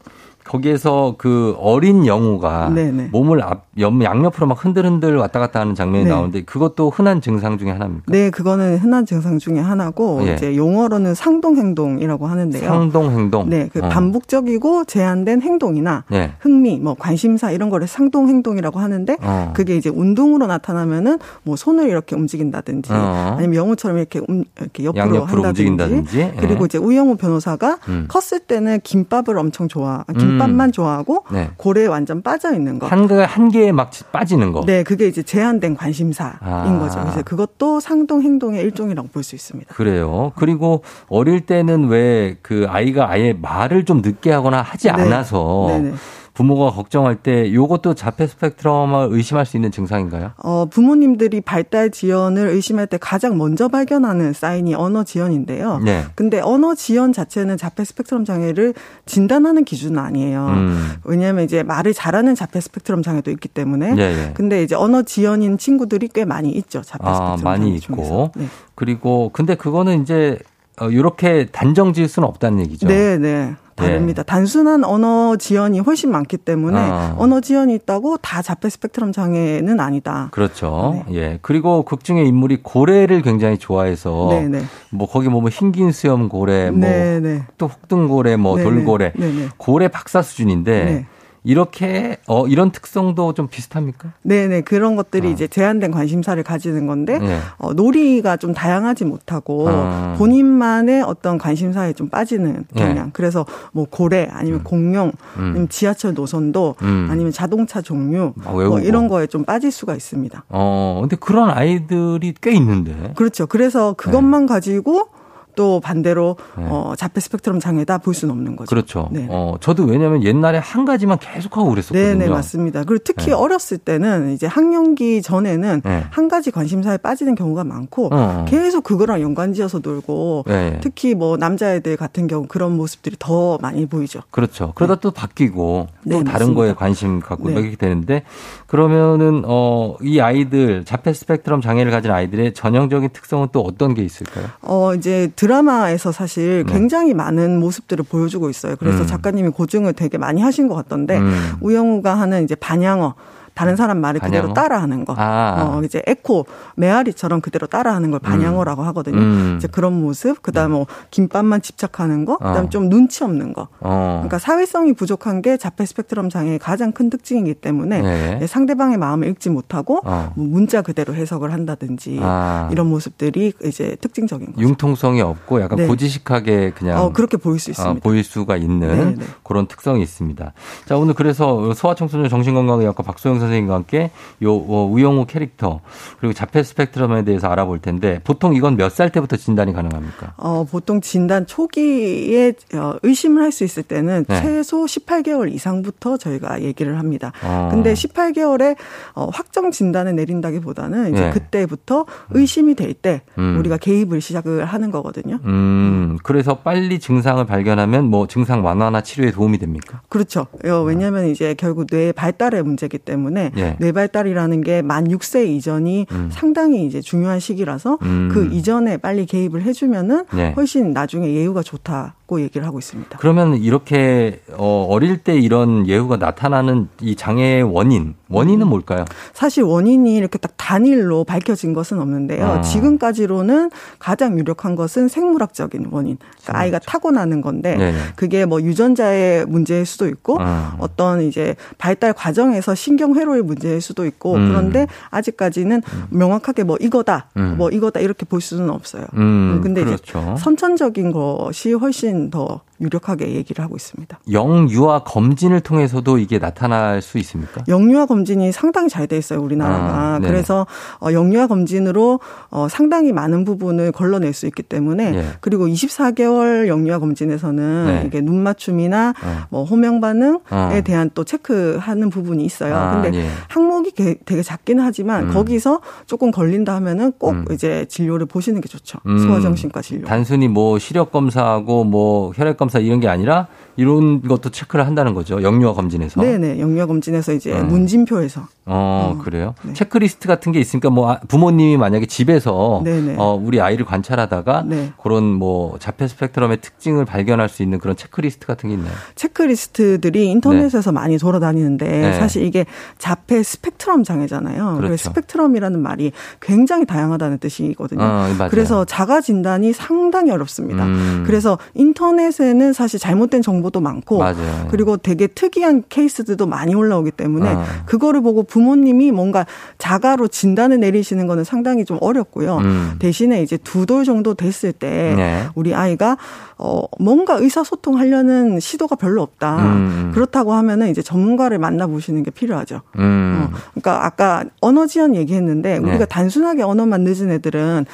거기에서 그 어린 영우가 네네. 몸을 앞, 양옆으로 막 흔들흔들 왔다 갔다 하는 장면이 네. 나오는데 그것도 흔한 증상 중에 하나입니까? 네, 그거는 흔한 증상 중에 하나고 예. 이제 용어로는 상동행동이라고 하는데요. 상동행동. 네, 그 어. 반복적이고 제한된 행동이나 예. 흥미, 뭐 관심사 이런 거를 상동행동이라고 하는데 어. 그게 이제 운동으로 나타나면은 뭐 손을 이렇게 움직인다든지 어. 아니면 영우처럼 이렇게, 음, 이렇게 옆으로 양옆으로 한다든지. 움직인다든지. 예. 그리고 이제 우영우 변호사가 음. 컸을 때는 김밥을 엄청 좋아. 김 김밥만 좋아하고 네. 고래에 완전 빠져 있는 거. 한, 한 개에 막 빠지는 거. 네. 그게 이제 제한된 관심사인 아. 거죠. 그래서 그것도 상동 행동의 일종이라고 볼 수 있습니다. 그래요. 그리고 어릴 때는 왜 그 아이가 아예 말을 좀 늦게 하거나 하지 네. 않아서 네네. 부모가 걱정할 때 이것도 자폐 스펙트럼을 의심할 수 있는 증상인가요? 어, 부모님들이 발달 지연을 의심할 때 가장 먼저 발견하는 사인이 언어 지연인데요. 네. 근데 언어 지연 자체는 자폐 스펙트럼 장애를 진단하는 기준은 아니에요. 음. 왜냐하면 이제 말을 잘하는 자폐 스펙트럼 장애도 있기 때문에. 네, 네. 근데 이제 언어 지연인 친구들이 꽤 많이 있죠. 자폐 스펙트럼 아, 장애 많이 중에서. 있고. 네. 그리고 근데 그거는 이제 이렇게 단정 지을 수는 없다는 얘기죠. 네, 네. 다릅니다. 예. 단순한 언어 지연이 훨씬 많기 때문에 아. 언어 지연이 있다고 다 자폐 스펙트럼 장애는 아니다. 그렇죠. 네. 예. 그리고 극중의 인물이 고래를 굉장히 좋아해서 네네. 뭐 거기 뭐 흰긴 수염 고래, 뭐 또 혹등 고래, 뭐 네네. 돌고래, 네네. 고래 박사 수준인데. 네네. 이렇게 어 이런 특성도 좀 비슷합니까? 네네 그런 것들이 어. 이제 제한된 관심사를 가지는 건데 네. 어, 놀이가 좀 다양하지 못하고 어. 본인만의 어떤 관심사에 좀 빠지는 경향. 네. 그래서 뭐 고래 아니면 음. 공룡, 음. 아니면 지하철 노선도 음. 아니면 자동차 종류 아, 뭐 이런 거에 좀 빠질 수가 있습니다. 어 근데 그런 아이들이 꽤 있는데. 그렇죠. 그래서 그것만 네. 가지고. 또 반대로 네. 어, 자폐 스펙트럼 장애다 볼 수는 없는 거죠. 그렇죠. 네. 어, 저도 왜냐하면 옛날에 한 가지만 계속하고 그랬었거든요. 네네 맞습니다. 그리고 특히 네. 어렸을 때는 이제 학령기 전에는 네. 한 가지 관심사에 빠지는 경우가 많고 어. 계속 그거랑 연관지어서 놀고 네. 특히 뭐 남자애들 같은 경우 그런 모습들이 더 많이 보이죠. 그렇죠. 그러다 네. 또 바뀌고 네, 또 다른 맞습니다. 거에 관심 갖고 네. 이렇게 되는데 그러면은 어, 이 아이들 자폐 스펙트럼 장애를 가진 아이들의 전형적인 특성은 또 어떤 게 있을까요? 어 이제 드라마에서 사실 굉장히 네. 많은 모습들을 보여주고 있어요. 그래서 음. 작가님이 고증을 되게 많이 하신 것 같던데 음. 우영우가 하는 이제 반향어. 다른 사람 말을 반향어? 그대로 따라하는 거. 아. 어, 이제 에코, 메아리처럼 그대로 따라하는 걸 반향어라고 음. 하거든요. 음. 이제 그런 모습, 그 다음에 뭐 김밥만 집착하는 거, 그 다음에 어. 좀 눈치 없는 거. 어. 그러니까 사회성이 부족한 게 자폐 스펙트럼 장애의 가장 큰 특징이기 때문에 네. 예, 상대방의 마음을 읽지 못하고 어. 뭐 문자 그대로 해석을 한다든지 아. 이런 모습들이 이제 특징적인 거죠. 융통성이 없고 약간 네. 고지식하게 그냥. 어, 그렇게 보일 수 있습니다. 어, 보일 수가 있는 네네. 그런 특성이 있습니다. 자, 오늘 그래서 소아청소년 정신건강의학과 박소영 선생님과 함께 요 우영우 캐릭터 그리고 자폐 스펙트럼에 대해서 알아볼 텐데 보통 이건 몇 살 때부터 진단이 가능합니까? 어, 보통 진단 초기에 의심을 할 수 있을 때는 네. 최소 십팔 개월 이상부터 저희가 얘기를 합니다. 어. 근데 십팔 개월에 확정 진단을 내린다기보다는 이제 네. 그때부터 의심이 될 때 음. 우리가 개입을 시작을 하는 거거든요. 음, 그래서 빨리 증상을 발견하면 뭐 증상 완화나 치료에 도움이 됩니까? 그렇죠. 왜냐하면 이제 결국 뇌의 발달의 문제이기 때문에 예. 뇌발달이라는 게 만 육 세 이전이 음. 상당히 이제 중요한 시기라서 음. 그 이전에 빨리 개입을 해주면은 예. 훨씬 나중에 예후가 좋다. 있다고 얘기를 하고 있습니다. 그러면 이렇게 어릴 때 이런 예후가 나타나는 이 장애의 원인, 원인은 뭘까요? 사실 원인이 이렇게 딱 단일로 밝혀진 것은 없는데요. 아. 지금까지로는 가장 유력한 것은 생물학적인 원인. 그러니까 아이가 타고나는 건데 네네. 그게 뭐 유전자의 문제일 수도 있고 아. 어떤 이제 발달 과정에서 신경회로의 문제일 수도 있고 음. 그런데 아직까지는 명확하게 뭐 이거다, 음. 뭐 이거다 이렇게 볼 수는 없어요. 음, 근데 그렇죠. 이제 선천적인 것이 훨씬 더 유력하게 얘기를 하고 있습니다. 영유아 검진을 통해서도 이게 나타날 수 있습니까? 영유아 검진이 상당히 잘 돼 있어요, 우리나라가. 아, 그래서 영유아 검진으로 상당히 많은 부분을 걸러낼 수 있기 때문에 네. 그리고 이십사 개월 영유아 검진에서는 네. 이게 눈 맞춤이나 아. 뭐 호명 반응에 아. 대한 또 체크하는 부분이 있어요. 아, 근데 예. 항목이 되게 작긴 하지만 음. 거기서 조금 걸린다 하면은 꼭 음. 이제 진료를 보시는 게 좋죠. 음. 소아정신과 진료. 단순히 뭐 시력 검사하고 뭐 혈액 검사 이런 게 아니라 이런 것도 체크를 한다는 거죠. 영유아 검진에서. 네네. 영유아 검진에서 이제 음. 문진표에서. 어, 어. 그래요? 네. 체크리스트 같은 게 있으니까 뭐 부모님이 만약에 집에서 어, 우리 아이를 관찰하다가 네. 그런 뭐 자폐 스펙트럼의 특징을 발견할 수 있는 그런 체크리스트 같은 게 있나요? 체크리스트들이 인터넷에서 네. 많이 돌아다니는데 네. 사실 이게 자폐 스펙트럼 장애잖아요. 그렇죠. 스펙트럼이라는 말이 굉장히 다양하다는 뜻이거든요. 어, 그래서 자가 진단이 상당히 어렵습니다. 음. 그래서 인터넷에는 사실 잘못된 정보 도 많고 맞아요. 그리고 되게 특이한 케이스들도 많이 올라오기 때문에 아. 그거를 보고 부모님이 뭔가 자가로 진단을 내리시는 거는 상당히 좀 어렵고요. 음. 대신에 이제 두 돌 정도 됐을 때 네. 우리 아이가 어 뭔가 의사소통하려는 시도가 별로 없다. 음. 그렇다고 하면은 이제 전문가를 만나보시는 게 필요하죠. 음. 어. 그러니까 아까 언어 지연 얘기했는데 우리가 네. 단순하게 언어만 늦은 애들은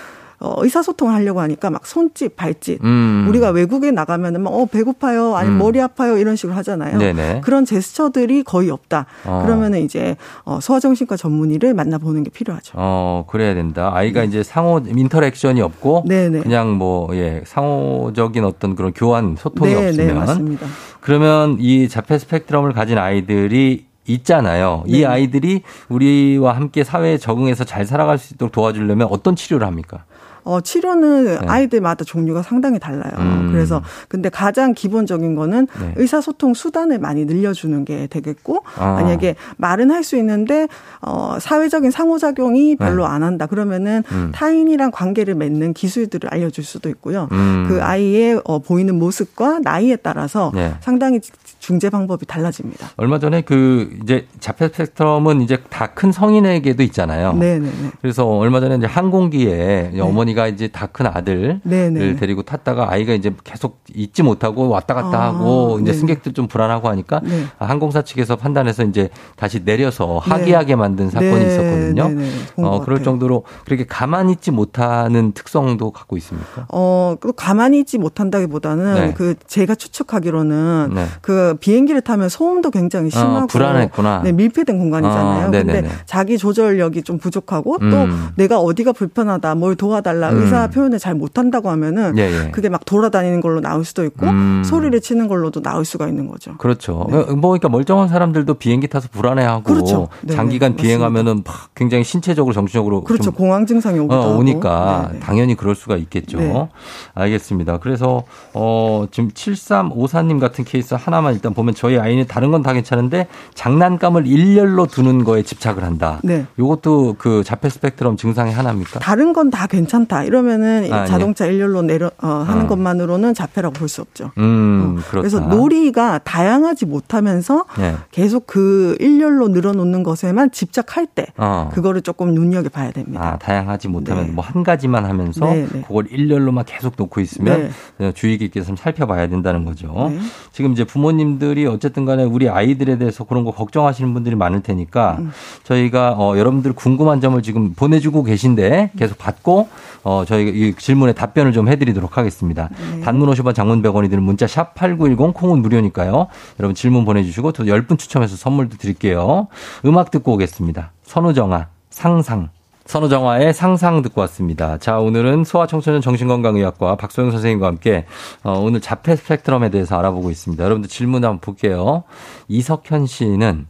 어, 의사소통을 하려고 하니까 막 손짓, 발짓. 음. 우리가 외국에 나가면은 막, 어, 배고파요. 아니면 음. 머리 아파요. 이런 식으로 하잖아요. 네네. 그런 제스처들이 거의 없다. 어. 그러면은 이제, 어, 소아정신과 전문의를 만나보는 게 필요하죠. 어, 그래야 된다. 아이가 네. 이제 상호, 인터랙션이 없고. 네네. 그냥 뭐, 예, 상호적인 어떤 그런 교환, 소통이 네네, 없으면. 네, 맞습니다. 그러면 이 자폐 스펙트럼을 가진 아이들이 있잖아요. 네. 이 아이들이 우리와 함께 사회에 적응해서 잘 살아갈 수 있도록 도와주려면 어떤 치료를 합니까? 어, 치료는 네. 아이들마다 종류가 상당히 달라요. 음. 그래서 근데 가장 기본적인 거는 네. 의사소통 수단을 많이 늘려주는 게 되겠고 아. 만약에 말은 할 수 있는데 어, 사회적인 상호작용이 별로 네. 안 한다. 그러면은 음. 타인이랑 관계를 맺는 기술들을 알려줄 수도 있고요. 음. 그 아이의 어, 보이는 모습과 나이에 따라서 네. 상당히 중재 방법이 달라집니다. 얼마 전에 그 이제 자폐 스펙트럼은 이제 다 큰 성인에게도 있잖아요. 네네. 그래서 얼마 전에 이제 항공기에 네. 어머니가 이제 다 큰 아들을 네네. 데리고 탔다가 아이가 이제 계속 잊지 못하고 왔다 갔다 아, 하고 이제 네네. 승객들 좀 불안하고 하니까 네. 항공사 측에서 판단해서 이제 다시 내려서 하기하게 네. 만든 사건이 네. 있었거든요. 네네. 어 그럴 같아요. 정도로 그렇게 가만히 있지 못하는 특성도 갖고 있습니까? 어 가만히 있지 못한다기보다는 네. 그 제가 추측하기로는 네. 그 비행기를 타면 소음도 굉장히 심하고 어, 불안했구나. 네, 밀폐된 공간이잖아요. 그런데 어, 자기 조절력이 좀 부족하고 음. 또 내가 어디가 불편하다, 뭘 도와달라 음. 의사 표현을 잘 못한다고 하면은 예, 예. 그게 막 돌아다니는 걸로 나올 수도 있고 음. 소리를 치는 걸로도 나올 수가 있는 거죠. 그렇죠. 네. 뭐 그러니까 멀쩡한 사람들도 비행기 타서 불안해하고 그렇죠. 장기간 네네. 비행하면은 막 굉장히 신체적으로 정신적으로 그렇죠. 공황 증상이 오기도 어, 오니까 하고. 당연히 그럴 수가 있겠죠. 네. 알겠습니다. 그래서 어, 지금 칠삼오사 님 같은 케이스 하나만 일단 보면 저희 아이는 다른 건 다 괜찮은데 장난감을 일렬로 두는 거에 집착을 한다. 네. 이것도 그 자폐 스펙트럼 증상의 하나입니까? 다른 건 다 괜찮다. 이러면은 아, 자동차 예. 일렬로 내려 어, 하는 어. 것만으로는 자폐라고 볼 수 없죠. 음, 어. 그래서 놀이가 다양하지 못하면서 예. 계속 그 일렬로 늘어놓는 것에만 집착할 때 어. 그거를 조금 눈여겨봐야 됩니다. 아, 다양하지 못하면 네. 뭐 한 가지만 하면서 네, 네. 그걸 일렬로만 계속 놓고 있으면 네. 주의 깊게 좀 살펴봐야 된다는 거죠. 네. 지금 이제 부모님 들이 어쨌든 간에 우리 아이들에 대해서 그런 거 걱정하시는 분들이 많을 테니까 음. 저희가 어, 여러분들 궁금한 점을 지금 보내주고 계신데 계속 받고 어, 저희가 이 질문에 답변을 좀 해드리도록 하겠습니다. 네. 단문 오십 원 장문 백 원이 드는 문자 샵 팔구일공 콩은 무료니까요. 여러분 질문 보내주시고 또 열 분 추첨해서 선물도 드릴게요. 음악 듣고 오겠습니다. 선우정아 상상. 선우정아의 상상 듣고 왔습니다. 자, 오늘은 소아청소년 정신건강의학과 박소영 선생님과 함께 오늘 자폐 스펙트럼에 대해서 알아보고 있습니다. 여러분들 질문 한번 볼게요. 이석현 씨는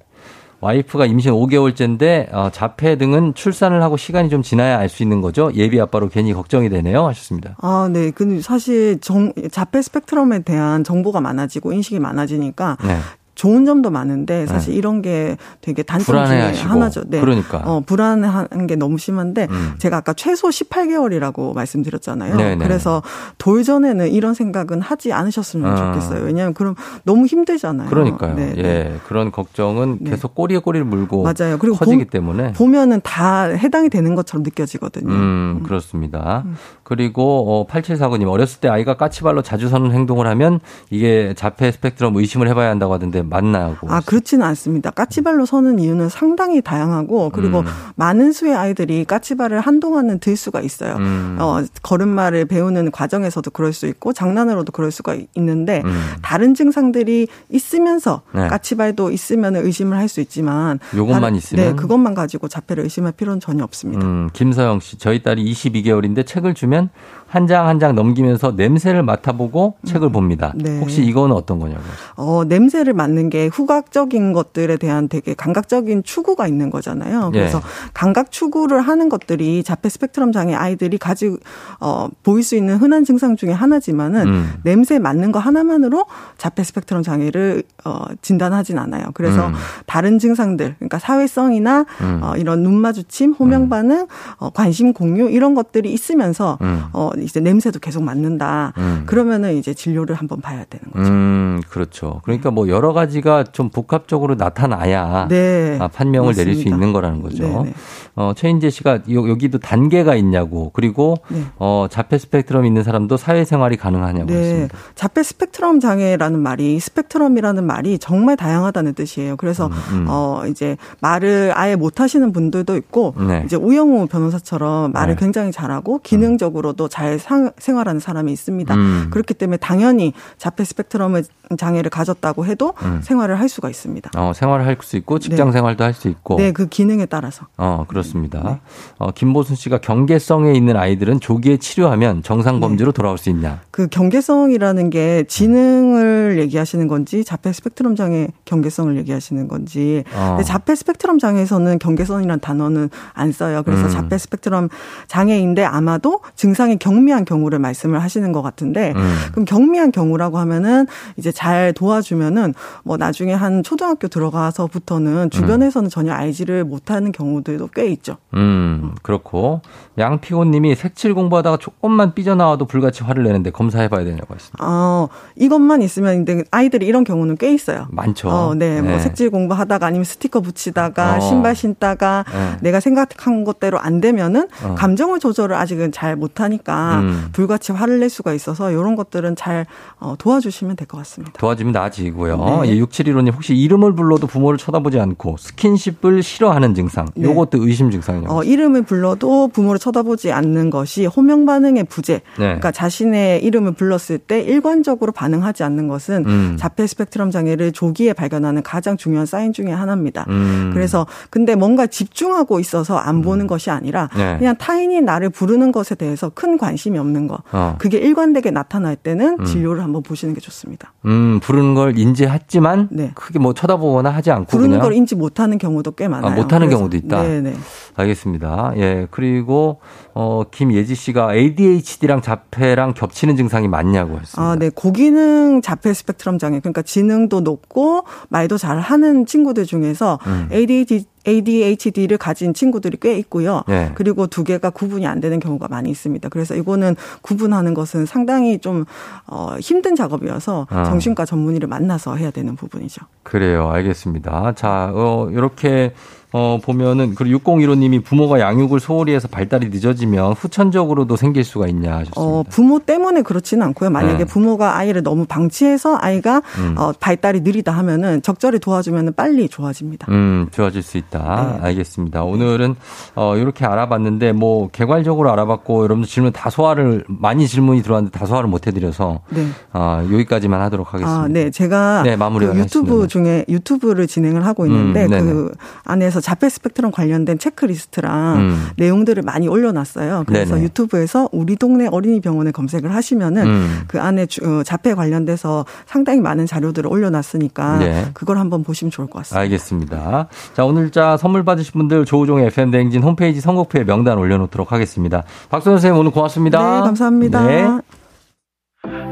와이프가 임신 오 개월째인데 어, 자폐 등은 출산을 하고 시간이 좀 지나야 알 수 있는 거죠. 예비 아빠로 괜히 걱정이 되네요. 하셨습니다. 아, 네. 근데 사실 정, 자폐 스펙트럼에 대한 정보가 많아지고 인식이 많아지니까 네. 좋은 점도 많은데 사실 네. 이런 게 되게 단점 중에 하나죠. 네. 그러니까. 어, 불안한 게 너무 심한데 음. 제가 아까 최소 십팔 개월이라고 말씀드렸잖아요. 네네. 그래서 돌전에는 이런 생각은 하지 않으셨으면 아. 좋겠어요. 왜냐하면 그럼 너무 힘들잖아요. 그러니까요. 네, 예. 네. 그런 걱정은 네. 계속 꼬리에 꼬리를 물고 맞아요. 그리고 커지기 보, 때문에. 보면은 다 해당이 되는 것처럼 느껴지거든요. 음, 그렇습니다. 음. 그리고 팔칠사구 님 어렸을 때 아이가 까치발로 자주 서는 행동을 하면 이게 자폐 스펙트럼 의심을 해봐야 한다고 하던데 맞나요? 아, 그렇지는 않습니다. 까치발로 서는 이유는 상당히 다양하고 그리고 음. 많은 수의 아이들이 까치발을 한동안은 들 수가 있어요. 음. 어, 걸음마를 배우는 과정에서도 그럴 수 있고 장난으로도 그럴 수가 있는데 음. 다른 증상들이 있으면서 네. 까치발도 있으면 의심을 할 수 있지만 요것만 다른, 있으면? 네. 그것만 가지고 자폐를 의심할 필요는 전혀 없습니다. 음, 김서영 씨. 저희 딸이 이십이 개월인데 책을 주면 한 장 한 장 넘기면서 냄새를 맡아보고 음. 책을 봅니다. 네. 혹시 이건 어떤 거냐고요? 어, 냄새를 맡는 게 후각적인 것들에 대한 되게 감각적인 추구가 있는 거잖아요. 그래서 예. 감각 추구를 하는 것들이 자폐 스펙트럼 장애 아이들이 가지고 어, 보일 수 있는 흔한 증상 중에 하나지만은 음. 냄새 맡는 거 하나만으로 자폐 스펙트럼 장애를 어, 진단하진 않아요. 그래서 음. 다른 증상들, 그러니까 사회성이나 음. 어, 이런 눈 마주침, 호명 반응, 음. 어, 관심 공유 이런 것들이 있으면서 음. 어, 이제 냄새도 계속 맡는다. 음. 그러면은 이제 진료를 한번 봐야 되는 거죠. 음, 그렇죠. 그러니까 뭐 여러 가지가 좀 복합적으로 나타나야 네. 아, 판명을 맞습니다. 내릴 수 있는 거라는 거죠. 네, 네. 어, 최인재 씨가 요, 여기도 단계가 있냐고 그리고 네. 어, 자폐 스펙트럼 있는 사람도 사회생활이 가능하냐고 했습니다. 네. 자폐 스펙트럼 장애라는 말이 스펙트럼이라는 말이 정말 다양하다는 뜻이에요. 그래서 음, 음. 어, 이제 말을 아예 못 하시는 분들도 있고 네. 이제 우영우 변호사처럼 말을 네. 굉장히 잘하고 기능적으로도 음. 잘 상, 생활하는 사람이 있습니다. 음. 그렇기 때문에 당연히 자폐 스펙트럼의 장애를 가졌다고 해도 음. 생활을 할 수가 있습니다. 어, 생활을 할 수 있고 직장 네. 생활도 할 수 있고. 네, 그 기능에 따라서. 어, 그렇습니다. 네. 어, 김보순 씨가 경계성에 있는 아이들은 조기에 치료하면 정상 범주로 네. 돌아올 수 있냐? 그 경계성이라는 게 지능을 얘기하시는 건지 자폐 스펙트럼 장애 경계성을 얘기하시는 건지. 어. 근데 자폐 스펙트럼 장애에서는 경계성이라는 단어는 안 써요. 그래서 음. 자폐 스펙트럼 장애인데 아마도 증상이 경미한 경우를 말씀을 하시는 것 같은데 음. 그럼 경미한 경우라고 하면은 이제 잘 도와주면은 뭐 나중에 한 초등학교 들어가서부터는 주변에서는 음. 전혀 알지를 못하는 경우들도 꽤 있죠. 음, 그렇고 양피곤님이 색칠 공부하다가 조금만 삐져나와도 불같이 화를 내는데 검사해봐야 되냐고 했습니다. 어, 이것만 있으면 아이들이 이런 경우는 꽤 있어요. 많죠. 어, 네, 네. 뭐 색칠 공부하다가 아니면 스티커 붙이다가 어. 신발 신다가 네. 내가 생각한 것대로 안 되면은 어. 감정을 조절을 아직은 잘 못하니까 음. 불같이 화를 낼 수가 있어서 이런 것들은 잘 어, 도와주시면 될 것 같습니다. 도와주면 나아지고요. 네. 예, 육칠일오 님 혹시 이름을 불러도 부모를 쳐다보지 않고 스킨십을 싫어하는 증상. 네. 이것도 의심 증상이요. 어, 이름을 불러도 부모를 쳐다보지 않는 것이 호명 반응의 부재. 네. 그러니까 자신의 이름을 불렀을 때 일관적으로 반응하지 않는 것은 음. 자폐 스펙트럼 장애를 조기에 발견하는 가장 중요한 사인 중에 하나입니다. 음. 그래서 근데 뭔가 집중하고 있어서 안 보는 음. 것이 아니라 네. 그냥 타인이 나를 부르는 것에 대해서 큰 관심이 없는 것. 어. 그게 일관되게 나타날 때는 음. 진료를 한번 보시는 게 좋습니다. 음. 음, 부르는 걸 인지했지만 네. 크게 뭐 쳐다보거나 하지 않고 부르는 그냥. 걸 인지 못하는 경우도 꽤 많아요. 아, 못하는 그래서. 경우도 있다. 네네. 알겠습니다. 예, 그리고 어, 김예지 씨가 에이디에이치디랑 자폐랑 겹치는 증상이 맞냐고 했습니다. 아, 네, 고기능 자폐 스펙트럼 장애 그러니까 지능도 높고 말도 잘하는 친구들 중에서 음. 에이디에이치디 에이디에이치디를 가진 친구들이 꽤 있고요. 네. 그리고 두 개가 구분이 안 되는 경우가 많이 있습니다. 그래서 이거는 구분하는 것은 상당히 좀 어, 힘든 작업이어서 아. 정신과 전문의를 만나서 해야 되는 부분이죠. 그래요. 알겠습니다. 자, 어, 이렇게 어, 보면은, 그리고 육공일오 님이 부모가 양육을 소홀히 해서 발달이 늦어지면 후천적으로도 생길 수가 있냐 하셨습니다. 어, 부모 때문에 그렇지는 않고요. 만약에 네. 부모가 아이를 너무 방치해서 아이가 음. 어, 발달이 느리다 하면은 적절히 도와주면은 빨리 좋아집니다. 음, 좋아질 수 있다. 있다. 네. 알겠습니다. 오늘은 어, 이렇게 알아봤는데 뭐 개괄적으로 알아봤고 여러분들 질문 다 소화를 많이 질문이 들어왔는데 다 소화를 못 해드려서 네. 어, 여기까지만 하도록 하겠습니다. 아, 네, 제가 네, 마무리 그 유튜브 중에 유튜브를 진행을 하고 있는데 음, 그 안에서 자폐 스펙트럼 관련된 체크리스트랑 음. 내용들을 많이 올려놨어요. 그래서 네네. 유튜브에서 우리 동네 어린이 병원에 검색을 하시면은 음. 그 안에 자폐 관련돼서 상당히 많은 자료들을 올려놨으니까 네. 그걸 한번 보시면 좋을 것 같습니다. 알겠습니다. 자, 오늘 자 선물 받으신 분들 조우종의 에프엠 대행진 홈페이지 선곡표에 명단 올려놓도록 하겠습니다. 박소영 선생님 오늘 고맙습니다. 네, 감사합니다. 네.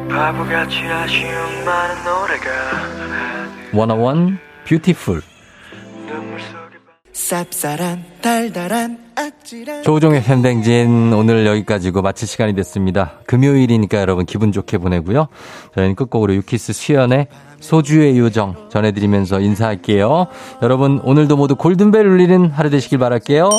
바보같이 아쉬운 많은 노래가 원어원 뷰티풀 쌉싸란 달달한 아찔한 조우종의 팬댕진 오늘 여기까지고 마칠 시간이 됐습니다. 금요일이니까 여러분 기분 좋게 보내고요. 저희는 끝곡으로 유키스 수연의 소주의 요정 전해드리면서 인사할게요. 여러분 오늘도 모두 골든벨 울리는 하루 되시길 바랄게요.